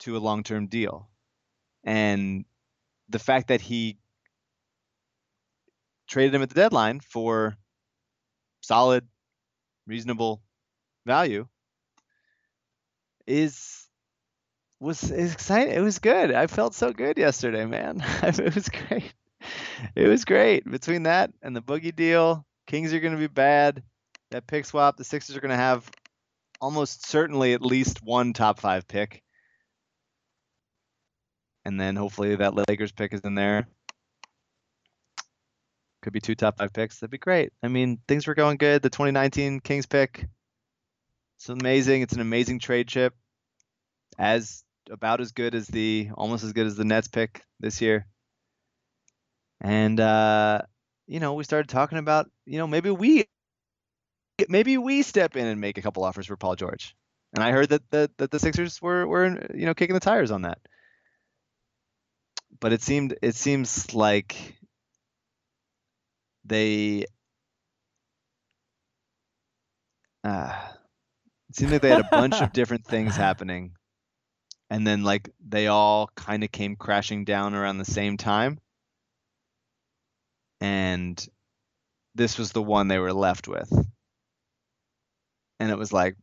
to a long-term deal. And the fact that he traded him at the deadline for solid, reasonable value is was is exciting. It was good. I felt so good yesterday, man. It was great. It was great. Between that and the Boogie deal, Kings are going to be bad. That pick swap, the Sixers are going to have almost certainly at least one top five pick. And then hopefully that Lakers pick is in there. Could be two top five picks. That'd be great. I mean, things were going good. The twenty nineteen Kings pick, it's amazing. It's an amazing trade chip. As about as good as the, almost as good as the Nets pick this year. And, uh, you know, we started talking about, you know, maybe we, maybe we step in and make a couple offers for Paul George. And I heard that the, that the Sixers were, were, you know, kicking the tires on that. But it seemed, it seems like they, uh, it seemed like they had a bunch of different things happening. And then like they all kind of came crashing down around the same time. And this was the one they were left with. And it was like,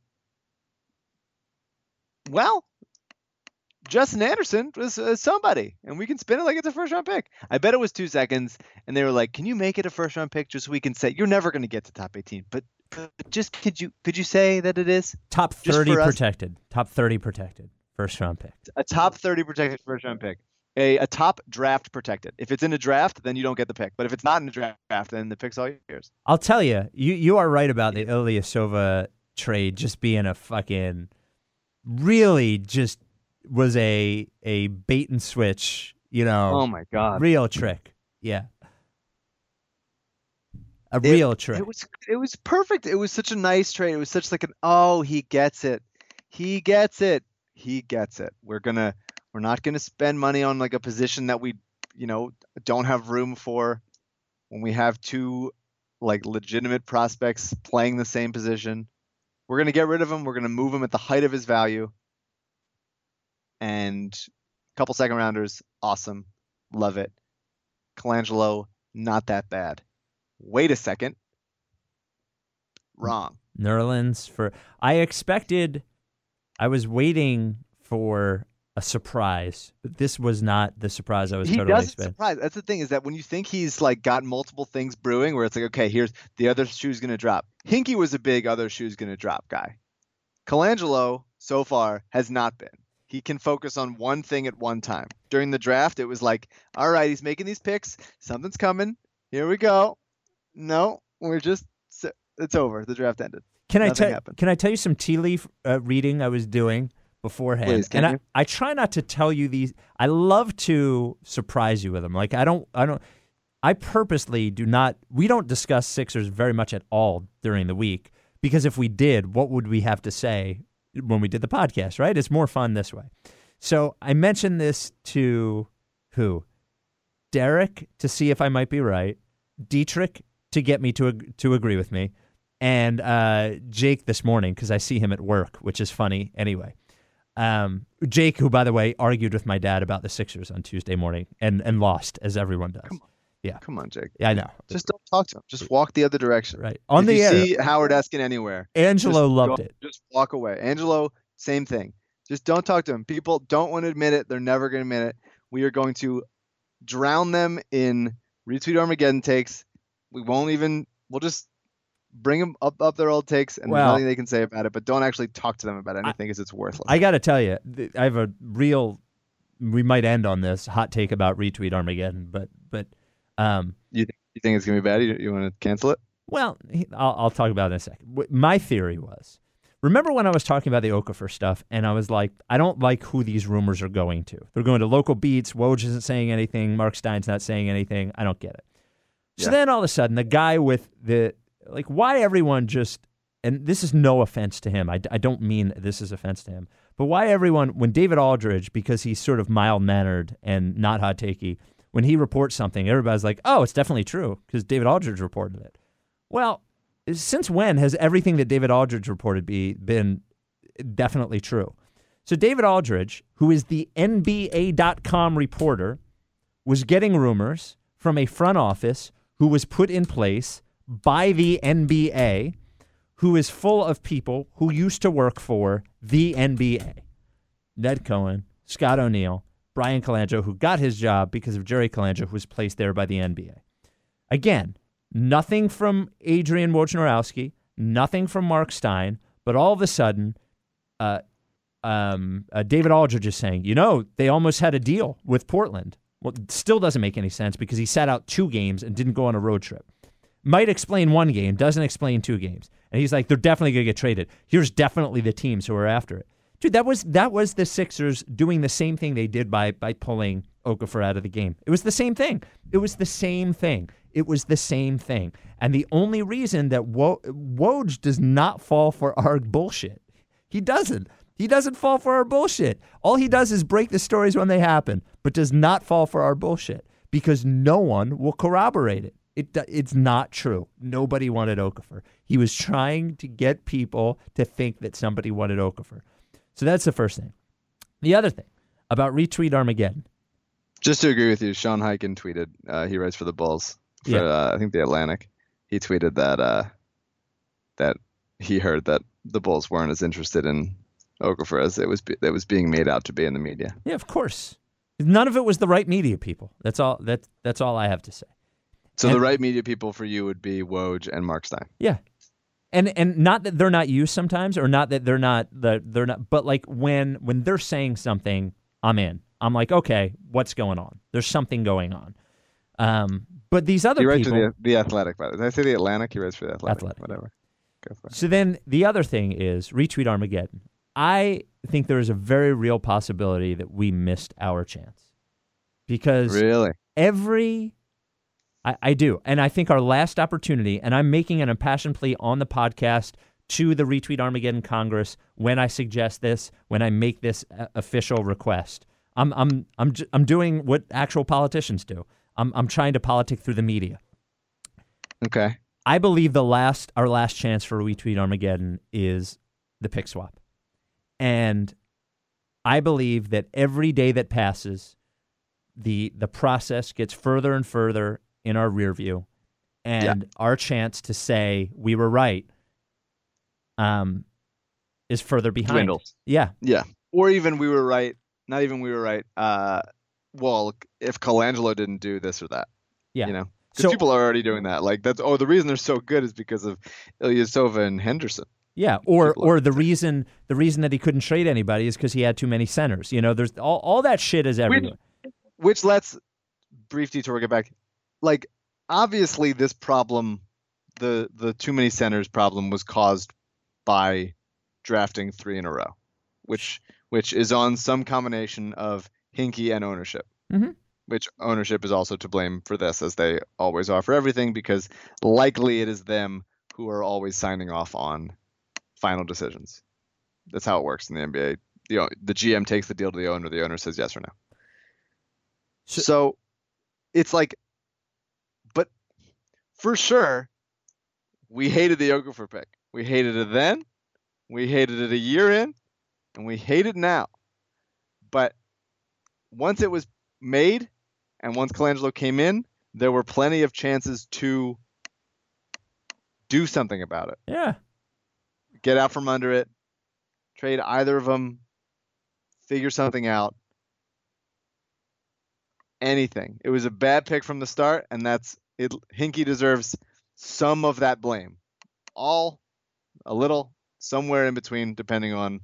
well, Justin Anderson was uh, somebody, and we can spin it like it's a first-round pick. I bet it was two seconds, and they were like, "Can you make it a first-round pick just so we can say you're never going to get to top eighteen, but, but just could you could you say that it is top thirty protected, top thirty protected first-round pick, a top thirty protected first-round pick, a a top draft protected. If it's in a draft, then you don't get the pick, but if it's not in a draft, then the pick's all yours." I'll tell you, you you are right about the İlyasova trade just being a fucking really just. was a a bait and switch, you know. Oh my god. Real trick. Yeah. A it, real trick. It was it was perfect. It was such a nice trade. It was such like an oh, he gets it. He gets it. He gets it. We're going to we're not going to spend money on like a position that we, you know, don't have room for when we have two like legitimate prospects playing the same position. We're going to get rid of him. We're going to move him at the height of his value. And a couple second rounders, awesome, love it. Colangelo, not that bad. Wait a second, wrong. Nerlens for I expected, I was waiting for a surprise, but this was not the surprise I was he totally expecting. Surprise. That's the thing is that when you think he's like got multiple things brewing, where it's like, okay, here's the other shoe's gonna drop. Hinkie was a big other shoe's gonna drop guy. Colangelo so far has not been. He can focus on one thing at one time. During the draft, it was like, all right, he's making these picks. Something's coming. Here we go. No, we're just – it's over. The draft ended. Can I, te- can I tell you some tea leaf uh, reading I was doing beforehand? Please, can and you? I, I try not to tell you these – I love to surprise you with them. Like I don't – I don't. I purposely do not – we don't discuss Sixers very much at all during the week because if we did, what would we have to say – when we did the podcast, right? It's more fun this way. So I mentioned this to who? Derek to see if I might be right, Dietrich to get me to ag- to agree with me, and uh, Jake this morning because I see him at work, which is funny anyway. Um, Jake, who, by the way, argued with my dad about the Sixers on Tuesday morning and, and lost, as everyone does. Come on. Yeah, come on, Jake. Yeah, I know. Just don't talk to him. Just walk the other direction. Right on the air. If you see Howard Eskin anywhere, Angelo loved it. Just walk away. Angelo, same thing. Just don't talk to him. People don't want to admit it. They're never going to admit it. We are going to drown them in retweet Armageddon takes. We won't even. We'll just bring them up up their old takes, and well, there's nothing they can say about it. But don't actually talk to them about anything, because it's worthless. I got to tell you, I have a real. We might end on this hot take about retweet Armageddon, but but. Um, you, th- you think it's going to be bad? You, you want to cancel it? Well, I'll, I'll talk about it in a second. My theory was, remember when I was talking about the Okafor stuff, and I was like, I don't like who these rumors are going to. They're going to local beats. Woj isn't saying anything. Mark Stein's not saying anything. I don't get it. So yeah. Then all of a sudden, the guy with the, like, why everyone just, and this is no offense to him. I, I don't mean this is offense to him. But why everyone, when David Aldridge, because he's sort of mild-mannered and not hot-takey, when he reports something, everybody's like, oh, it's definitely true because David Aldridge reported it. Well, since when has everything that David Aldridge reported be been definitely true? So David Aldridge, who is the N B A dot com reporter, was getting rumors from a front office who was put in place by the N B A, who is full of people who used to work for the N B A. Ned Cohen, Scott O'Neal, Brian Colangelo, who got his job because of Jerry Colangelo, who was placed there by the N B A. Again, nothing from Adrian Wojnarowski, nothing from Mark Stein, but all of a sudden, uh, um, uh, David Aldridge is saying, you know, they almost had a deal with Portland. Well, it still doesn't make any sense because he sat out two games and didn't go on a road trip. Might explain one game, doesn't explain two games. And he's like, they're definitely going to get traded. Here's definitely the teams who are after it. Dude, that was that was the Sixers doing the same thing they did by by pulling Okafor out of the game. It was the same thing. It was the same thing. It was the same thing. And the only reason that Wo- Woj does not fall for our bullshit, he doesn't. He doesn't fall for our bullshit. All he does is break the stories when they happen, but does not fall for our bullshit because no one will corroborate it. It It's not true. Nobody wanted Okafor. He was trying to get people to think that somebody wanted Okafor. So that's the first thing. The other thing about retweet Armageddon. Just to agree with you, Sean Hyken tweeted, uh, he writes for the Bulls, for, yeah. uh, I think, the Atlantic. He tweeted that uh, that he heard that the Bulls weren't as interested in Okafor as it was be- that was being made out to be in the media. Yeah, of course. None of it was the right media people. That's all. That that's all I have to say. So and, the right media people for you would be Woj and Mark Stein. Yeah, and and not that they're not used sometimes, or not that they're not the they're not, but like when when they're saying something, I'm in. I'm like, okay, what's going on? There's something going on. Um, but these other he writes people, for the, the Athletic. By the way. Did I say the Atlantic? He writes for the Athletic. Athletic. Whatever. Go for it. So then the other thing is retweet Armageddon. I think there is a very real possibility that we missed our chance because really every. I, I do. And I think our last opportunity, and I'm making an impassioned plea on the podcast to the Retweet Armageddon Congress when I suggest this, when I make this official request. I'm I'm I'm I'm doing what actual politicians do. I'm I'm trying to politic through the media. Okay. I believe the last our last chance for Retweet Armageddon is the pick swap. And I believe that every day that passes, the the process gets further and further in our rear view, and yeah. our chance to say we were right um, is further behind. Dwindles. Yeah. Yeah. Or even we were right, not even we were right, uh, well, if Colangelo didn't do this or that. Yeah. You know, because so, people are already doing that. Like, that's, oh, the reason they're so good is because of İlyasova and Henderson. Yeah, or or the reason the reason that he couldn't trade anybody is because he had too many centers. You know, there's all, all that shit is everywhere. Which, which let's, brief detour, get back. Like, obviously, this problem, the the too many centers problem, was caused by drafting three in a row, which which is on some combination of Hinkie and ownership, mm-hmm. which ownership is also to blame for this, as they always are for everything, because likely it is them who are always signing off on final decisions. That's how it works in the N B A. The, the G M takes the deal to the owner. The owner says yes or no. So, so it's like... For sure, we hated the Okafor pick. We hated it then, we hated it a year in, and we hate it now. But once it was made, and once Colangelo came in, there were plenty of chances to do something about it. Yeah. Get out from under it, trade either of them, figure something out. Anything. It was a bad pick from the start, and that's... It, Hinkie deserves some of that blame, all, a little, somewhere in between, depending on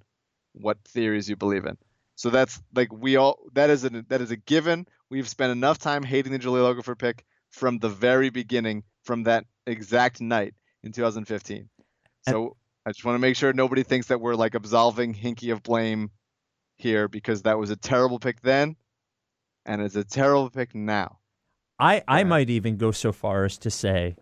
what theories you believe in. So that's like we all that is a that is a given. We've spent enough time hating the Jahlil Okafor pick from the very beginning, from that exact night in two thousand fifteen. So and, I just want to make sure nobody thinks that we're like absolving Hinkie of blame here, because that was a terrible pick then, and it's a terrible pick now. I, I might even go so far as to say,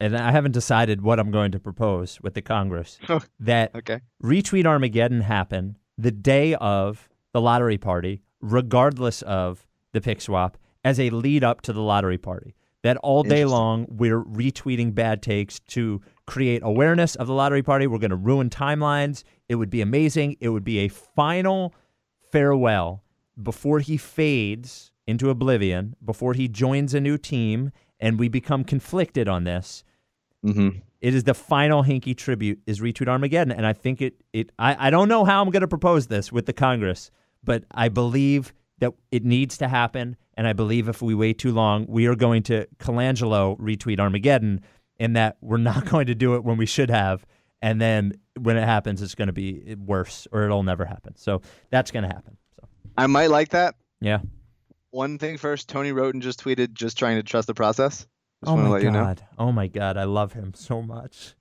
and I haven't decided what I'm going to propose with the Congress, oh, that okay. Retweet Armageddon happen the day of the lottery party, regardless of the pick swap, as a lead up to the lottery party. That all day long, we're retweeting bad takes to create awareness of the lottery party. We're going to ruin timelines. It would be amazing. It would be a final farewell before he fades into oblivion, before he joins a new team and we become conflicted on this. Mm-hmm. It is the final Hinkie tribute is Retweet Armageddon, and I think it, it I, I don't know how I'm going to propose this with the Congress, but I believe that it needs to happen, and I believe if we wait too long, we are going to Colangelo Retweet Armageddon, and that we're not going to do it when we should have, and then when it happens, it's going to be worse, or it'll never happen. So that's going to happen. So I might like that. Yeah. One thing first, Tony Roten just tweeted, just trying to trust the process. Just oh my god! You know. Oh my god! I love him so much.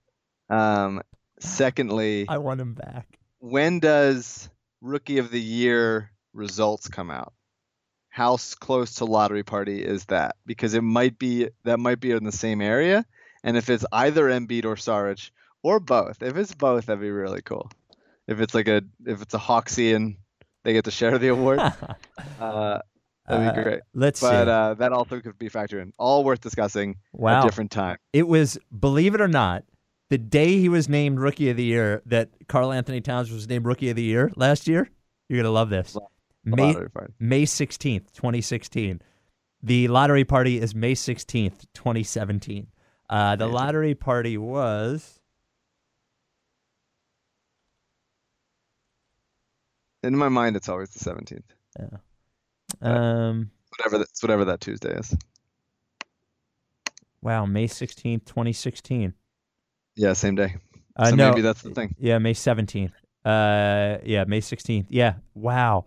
Um. Secondly, I want him back. When does Rookie of the Year results come out? How close to lottery party is that? Because it might be that might be in the same area. And if it's either Embiid or Saric or both, if it's both, that'd be really cool. If it's like a if it's a Hawksy and they get to share the award. uh. That'd be great. Uh, let's but, see. But uh, that also could be factored in. All worth discussing wow. at a different time. It was, believe it or not, the day he was named Rookie of the Year that Karl Anthony Towns was named Rookie of the Year last year. You're going to love this. L- May, May sixteenth, twenty sixteen. The lottery party is May sixteenth, twenty seventeen. Uh, the lottery party was... In my mind, it's always the seventeenth. Yeah. Um, whatever that's whatever that Tuesday is. Wow, May sixteenth, twenty sixteen. Yeah, same day. Uh, so no, maybe that's the thing. Yeah, May seventeenth. Uh, yeah, May sixteenth. Yeah, wow.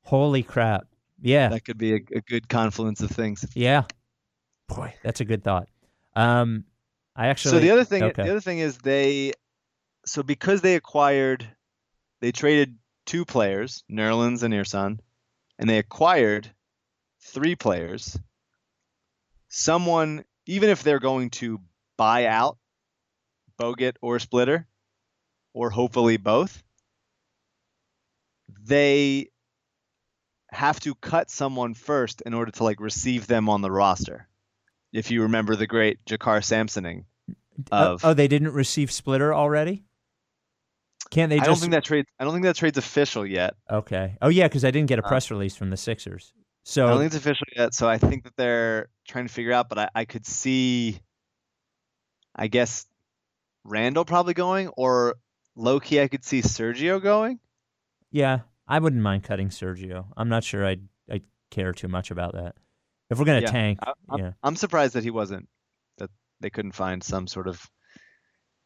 Holy crap. Yeah. That could be a, a good confluence of things. Yeah. Boy, that's a good thought. Um, I actually So the other thing okay. the other thing is they so because they acquired they traded two players, Nerlens and Ersan. And they acquired three players. Someone, even if they're going to buy out Bogut or Splitter, or hopefully both, they have to cut someone first in order to like receive them on the roster. If you remember the great Jakar Sampsoning of, oh, oh, they didn't receive Splitter already? Can't they just... I don't think that trade. I don't think that trade's official yet. Okay. Oh yeah, because I didn't get a press release from the Sixers. So I don't think it's official yet. So I think that they're trying to figure out. But I, I could see, I guess, Randall probably going, or low key I could see Sergio going. Yeah, I wouldn't mind cutting Sergio. I'm not sure I I care too much about that. If we're gonna yeah, tank, I, I'm, yeah. I'm surprised that he wasn't. That they couldn't find some sort of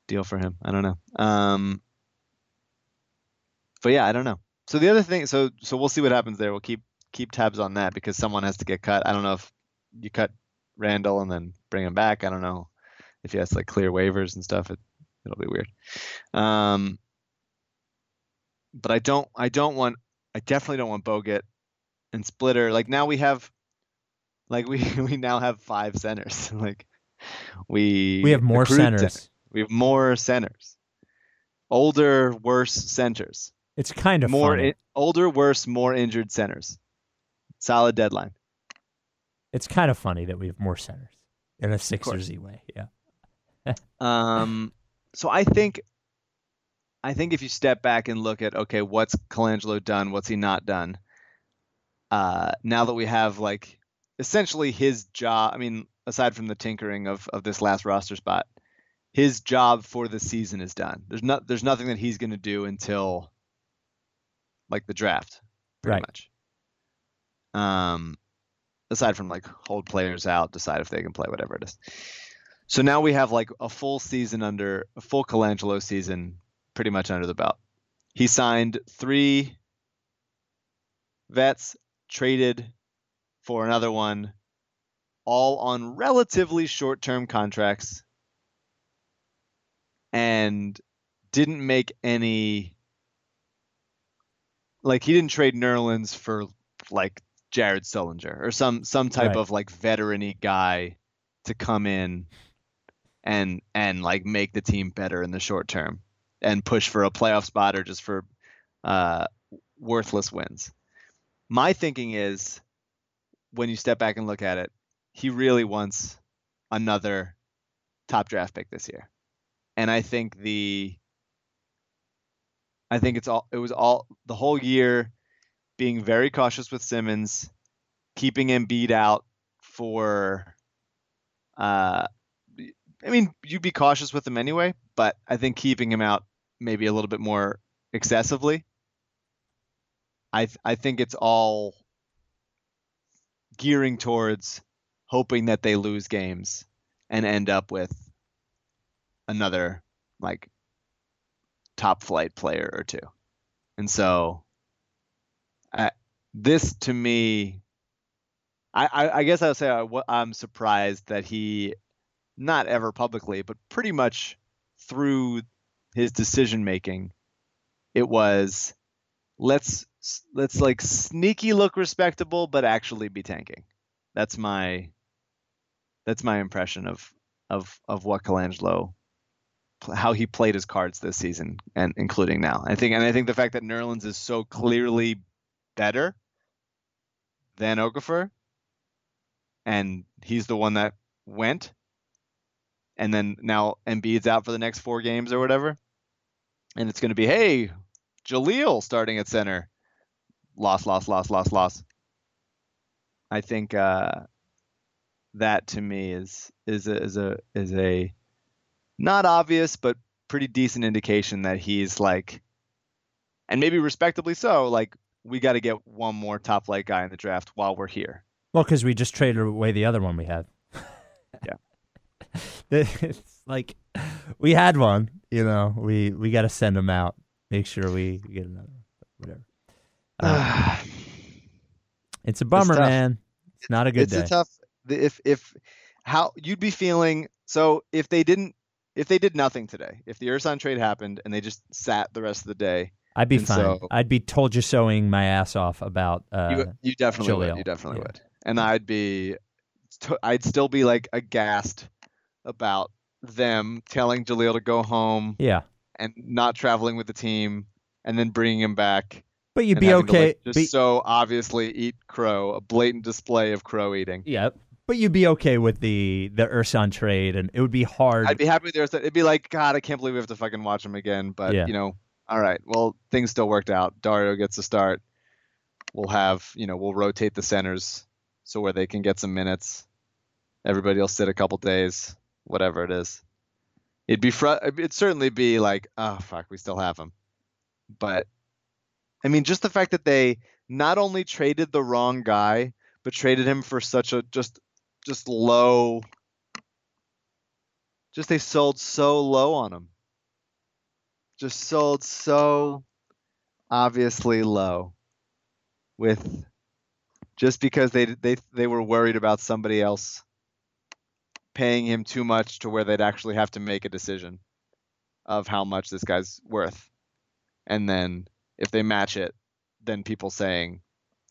deal for him. I don't know. Um. But yeah, I don't know. So the other thing, so so we'll see what happens there. We'll keep keep tabs on that because someone has to get cut. I don't know if you cut Randall and then bring him back. I don't know if he has to like clear waivers and stuff. It it'll be weird. Um, but I don't I don't want I definitely don't want Bogut and Splitter. Like now we have, like we we now have five centers. Like we we have more centers. centers. We have more centers. Older, worse centers. It's kind of more funny. In, older, worse, more injured centers. Solid deadline. It's kind of funny that we have more centers in a Sixers-y way. Yeah. um. So I think, I think if you step back and look at okay, what's Colangelo done? What's he not done? Uh, now that we have like essentially his job. I mean, aside from the tinkering of of this last roster spot, his job for the season is done. There's not. There's nothing that he's going to do until. Like the draft, pretty right. much. Um, aside from like hold players out, decide if they can play, whatever it is. So now we have like a full season under a full Colangelo season, pretty much under the belt. He signed three vets, traded for another one, all on relatively short-term contracts, and didn't make any. Like he didn't trade Nerlens for like Jared Sullinger or some some type right. of like veteran-y guy to come in and and like make the team better in the short term and push for a playoff spot or just for uh, worthless wins. My thinking is when you step back and look at it, he really wants another top draft pick this year, and I think the. I think it's all. It was all the whole year, being very cautious with Simmons, keeping Embiid out for, uh, I mean, you'd be cautious with him anyway, but I think keeping him out maybe a little bit more excessively. I th- I think it's all gearing towards hoping that they lose games and end up with another like top flight player or two. And so I, this to me, I, I, I guess I would say I, I'm surprised that he, not ever publicly, but pretty much through his decision making, it was let's let's like sneaky look respectable, but actually be tanking. That's my that's my impression of of of what Colangelo, how he played his cards this season, and including now. I think and I think the fact that Nerlens is so clearly better than Okafor, and he's the one that went, and then now Embiid's out for the next four games or whatever, and it's going to be, hey, Jahlil starting at center, loss, loss, loss, loss, loss. I think uh, that to me is is a, is a is a not obvious but pretty decent indication that he's like, and maybe respectably so, like we got to get one more top flight guy in the draft while we're here. Well, because we just traded away the other one we had. Yeah, it's like we had one. You know, we we got to send him out. Make sure we get another one. Whatever. Um, It's a bummer, it's man. It's not a good it's day. It's a tough. If if how you'd be feeling. So if they didn't, if they did nothing today, if the Ersan trade happened and they just sat the rest of the day, I'd be fine. So, I'd be told you sewing my ass off about. Uh, you, you definitely Jahlil. would. You definitely yeah. would. And I'd be, I'd still be like aghast about them telling Jahlil to go home. Yeah. And not traveling with the team, and then bringing him back. But you'd be okay. Like just be, so obviously eat crow, a blatant display of crow eating. Yeah, but you'd be okay with the the Ersan trade, and it would be hard. I'd be happy with the Ersan. It'd be like, God, I can't believe we have to fucking watch him again. But yeah. you know, all right, well, things still worked out. Dario gets a start. We'll have you know, we'll rotate the centers so where they can get some minutes. Everybody will sit a couple days, whatever it is. It'd be fr- it'd certainly be like, oh fuck, we still have him, but. I mean, just the fact that they not only traded the wrong guy, but traded him for such a just just low. Just they sold so low on him. Just sold so obviously low with just because they they they were worried about somebody else paying him too much to where they'd actually have to make a decision of how much this guy's worth. And then if they match it, then people saying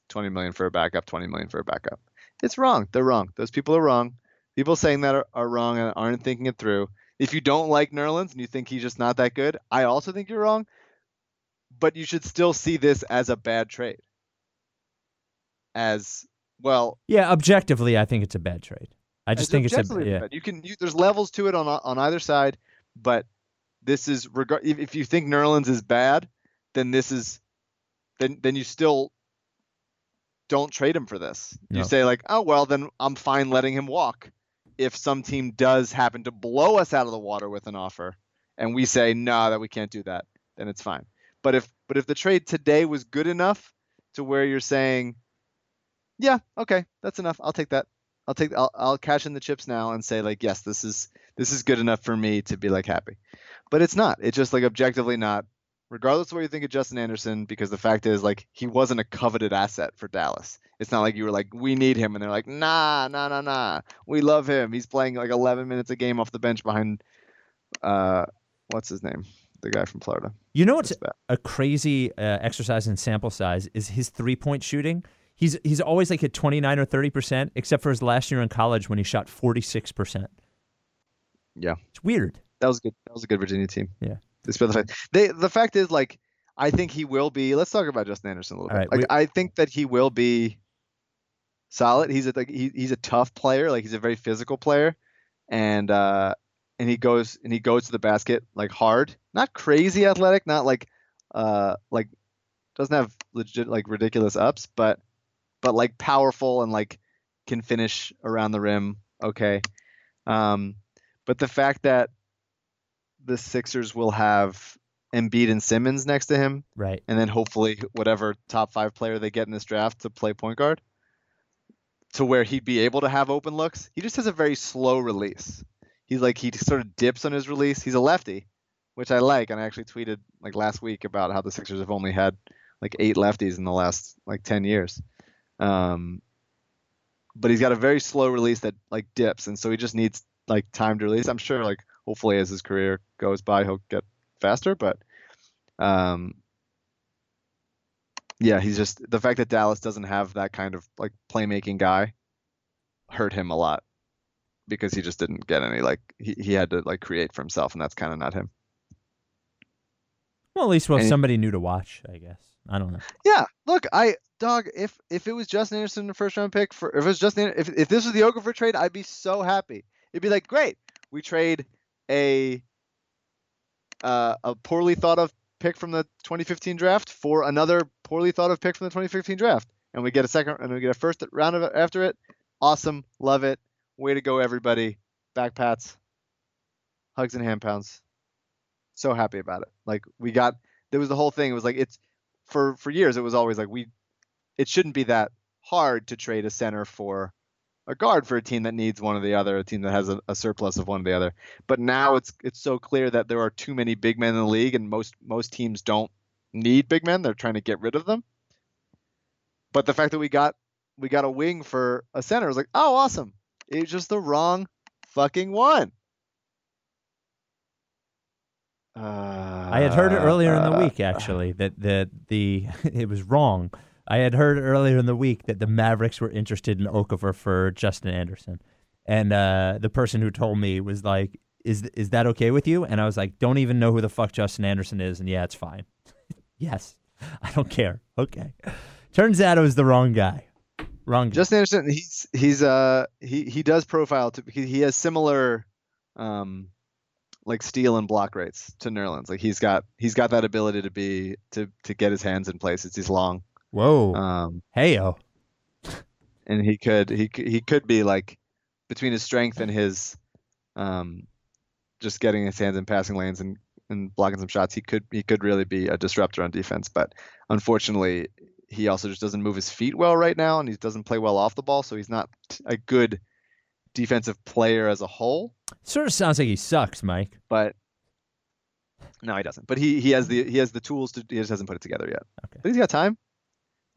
twenty million for a backup, twenty million for a backup. It's wrong. They're wrong. Those people are wrong. People saying that are, are wrong and aren't thinking it through. If you don't like Nerlens and you think he's just not that good, I also think you're wrong. But you should still see this as a bad trade. As well. Yeah, objectively, I think it's a bad trade. I just think it's a yeah. bad. You can you, there's levels to it on on either side, but this is regard. If, if you think Nerlens is bad, then this is, then then you still don't trade him for this. No. You say like, oh well, then I'm fine letting him walk. If some team does happen to blow us out of the water with an offer, and we say no, nah, that we can't do that, then it's fine. But if but if the trade today was good enough to where you're saying, yeah, okay, that's enough. I'll take that. I'll take. I'll I'll cash in the chips now and say like, yes, this is this is good enough for me to be like happy. But it's not. It's just like objectively not. Regardless of what you think of Justin Anderson, because the fact is, like, he wasn't a coveted asset for Dallas. It's not like you were like, we need him, and they're like, nah, nah, nah, nah. We love him. He's playing, like, eleven minutes a game off the bench behind, uh, what's his name? The guy from Florida. You know what's a crazy uh, exercise in sample size is his three-point shooting. He's he's always, like, at twenty-nine or thirty percent, except for his last year in college when he shot forty-six percent. Yeah. It's weird. That was good. That was a good Virginia team. Yeah. The fact. They, the fact is, like, I think he will be. Let's talk about Justin Anderson a little All bit. Right, like, we, I think that he will be solid. He's a like, he, he's a tough player. Like, he's a very physical player, and uh, and he goes and he goes to the basket like hard. Not crazy athletic. Not like uh like doesn't have legit like ridiculous ups, but but like powerful and like can finish around the rim. Okay, um, But the fact that the Sixers will have Embiid and Simmons next to him, right, and then hopefully whatever top five player they get in this draft to play point guard, to where he'd be able to have open looks. He just has a very slow release. He's like, he sort of dips on his release. He's a lefty, which I like. And I actually tweeted like last week about how the Sixers have only had like eight lefties in the last like ten years. Um, but he's got a very slow release that like dips. And so he just needs like time to release. I'm sure like hopefully as his career goes by, he'll get faster. But um, yeah, he's just, the fact that Dallas doesn't have that kind of like playmaking guy hurt him a lot. Because he just didn't get any, like he, he had to like create for himself, and that's kind of not him. Well, at least we'll have somebody new to watch, I guess. I don't know. Yeah, look, I dog. If if it was Justin Anderson in the first round pick for, if it was Justin, if if this was the Okafor trade, I'd be so happy. It'd be like, great, we trade a uh, a poorly thought of pick from the twenty fifteen draft for another poorly thought of pick from the twenty fifteen draft, and we get a second, and we get a first round of, after it. Awesome, love it. Way to go, everybody. Back pats. Hugs and hand pounds. So happy about it. Like, we got, there was the whole thing. It was like, it's, for, for years, it was always like, we, it shouldn't be that hard to trade a center for a guard for a team that needs one or the other, a team that has a, a surplus of one or the other. But now it's, it's so clear that there are too many big men in the league, and most, most teams don't need big men. They're trying to get rid of them. But the fact that we got, we got a wing for a center was like, oh, awesome. It's just the wrong fucking one. Uh, I had heard it earlier in the week, actually, that the the it was wrong. I had heard earlier in the week that the Mavericks were interested in Okafor for Justin Anderson, and uh, the person who told me was like, "Is is that okay with you?" And I was like, "Don't even know who the fuck Justin Anderson is." And yeah, it's fine. Yes, I don't care. Okay. Turns out it was the wrong guy. Wrong. Justin Anderson, he's he's uh he he does profile to he, he has similar um like steal and block rates to Nerlens. Like he's got he's got that ability to be to to get his hands in places. He's long. Whoa. Um heyo. And he could he he could be like between his strength and his um just getting his hands in passing lanes and, and blocking some shots, he could he could really be a disruptor on defense, but unfortunately he also just doesn't move his feet well right now, and he doesn't play well off the ball, so he's not a good defensive player as a whole. Sort of sounds like he sucks, Mike. But no, he doesn't. But he he has the he has the tools to. He just hasn't put it together yet. Okay. But he's got time.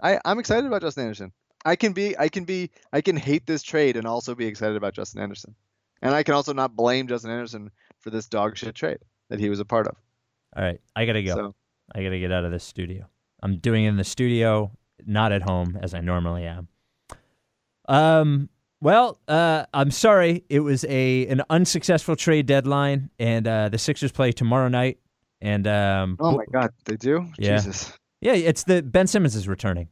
I I'm excited about Justin Anderson. I can be I can be I can hate this trade and also be excited about Justin Anderson, and I can also not blame Justin Anderson for this dog shit trade that he was a part of. All right, I gotta go. So, I gotta get out of this studio. I'm doing it in the studio, not at home, as I normally am. Um, well, uh, I'm sorry. It was a an unsuccessful trade deadline, and uh, the Sixers play tomorrow night. And um, oh, my God, they do? Yeah. Jesus. Yeah, it's the Ben Simmons is returning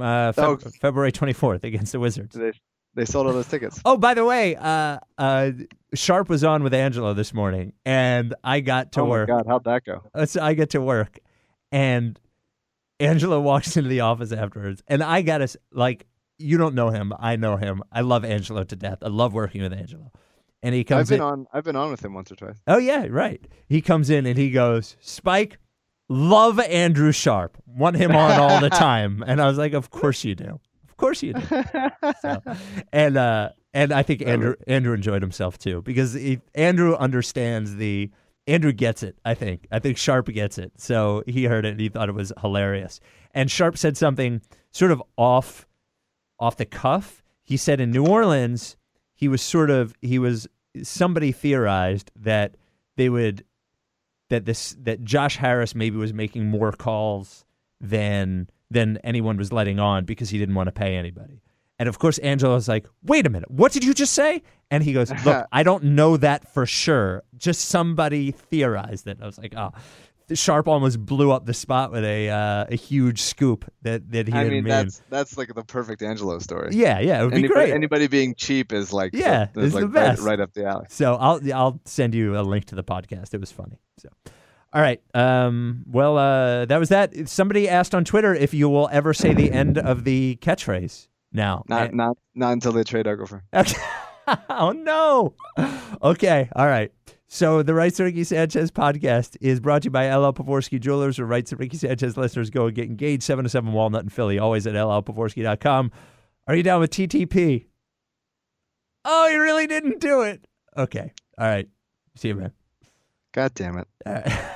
uh, fe- oh. February twenty-fourth against the Wizards. They, they sold all those tickets. Oh, by the way, uh, uh, Sharp was on with Angelo this morning, and I got to oh work. Oh, my God, how'd that go? So I get to work, and... Angelo walks into the office afterwards, and I got to, like, you don't know him. I know him. I love Angelo to death. I love working with Angelo. And he comes I've been in. On, I've been on with him once or twice. Oh, yeah, right. He comes in, and he goes, Spike, love Andrew Sharp. Want him on all the time. And I was like, of course you do. Of course you do. So, and uh, and I think Andrew Andrew enjoyed himself, too, because he, Andrew understands the... Andrew gets it, I think. I think Sharp gets it. So he heard it and he thought it was hilarious. And Sharp said something sort of off off the cuff. He said in New Orleans, he was sort of he was somebody theorized that they would that this that Josh Harris maybe was making more calls than than anyone was letting on because he didn't want to pay anybody. And of course Angelo's like, wait a minute, what did you just say? And he goes, look, I don't know that for sure. Just somebody theorized it. I was like, oh. Sharp almost blew up the spot with a uh, a huge scoop that, that he I didn't mean. I mean, that's, that's like the perfect Angelo story. Yeah, yeah, it would anybody, be great. Anybody being cheap is like, yeah, the, is like the best. Right, right up the alley. So I'll I'll send you a link to the podcast. It was funny. So, all right. Um, well, uh, that was that. Somebody asked on Twitter if you will ever say the end of the catchphrase now. Not, I, not, not until they trade Okafor. Okay. Oh, no. Okay. All right. So the Rights to Ricky Sanchez podcast is brought to you by L L. Pavorsky Jewelers. Where Rights to Ricky Sanchez listeners go and get engaged. seven oh seven Walnut in Philly. Always at L L Pavorsky dot com. Are you down with T T P? Oh, you really didn't do it. Okay. All right. See you, man. God damn it. All right.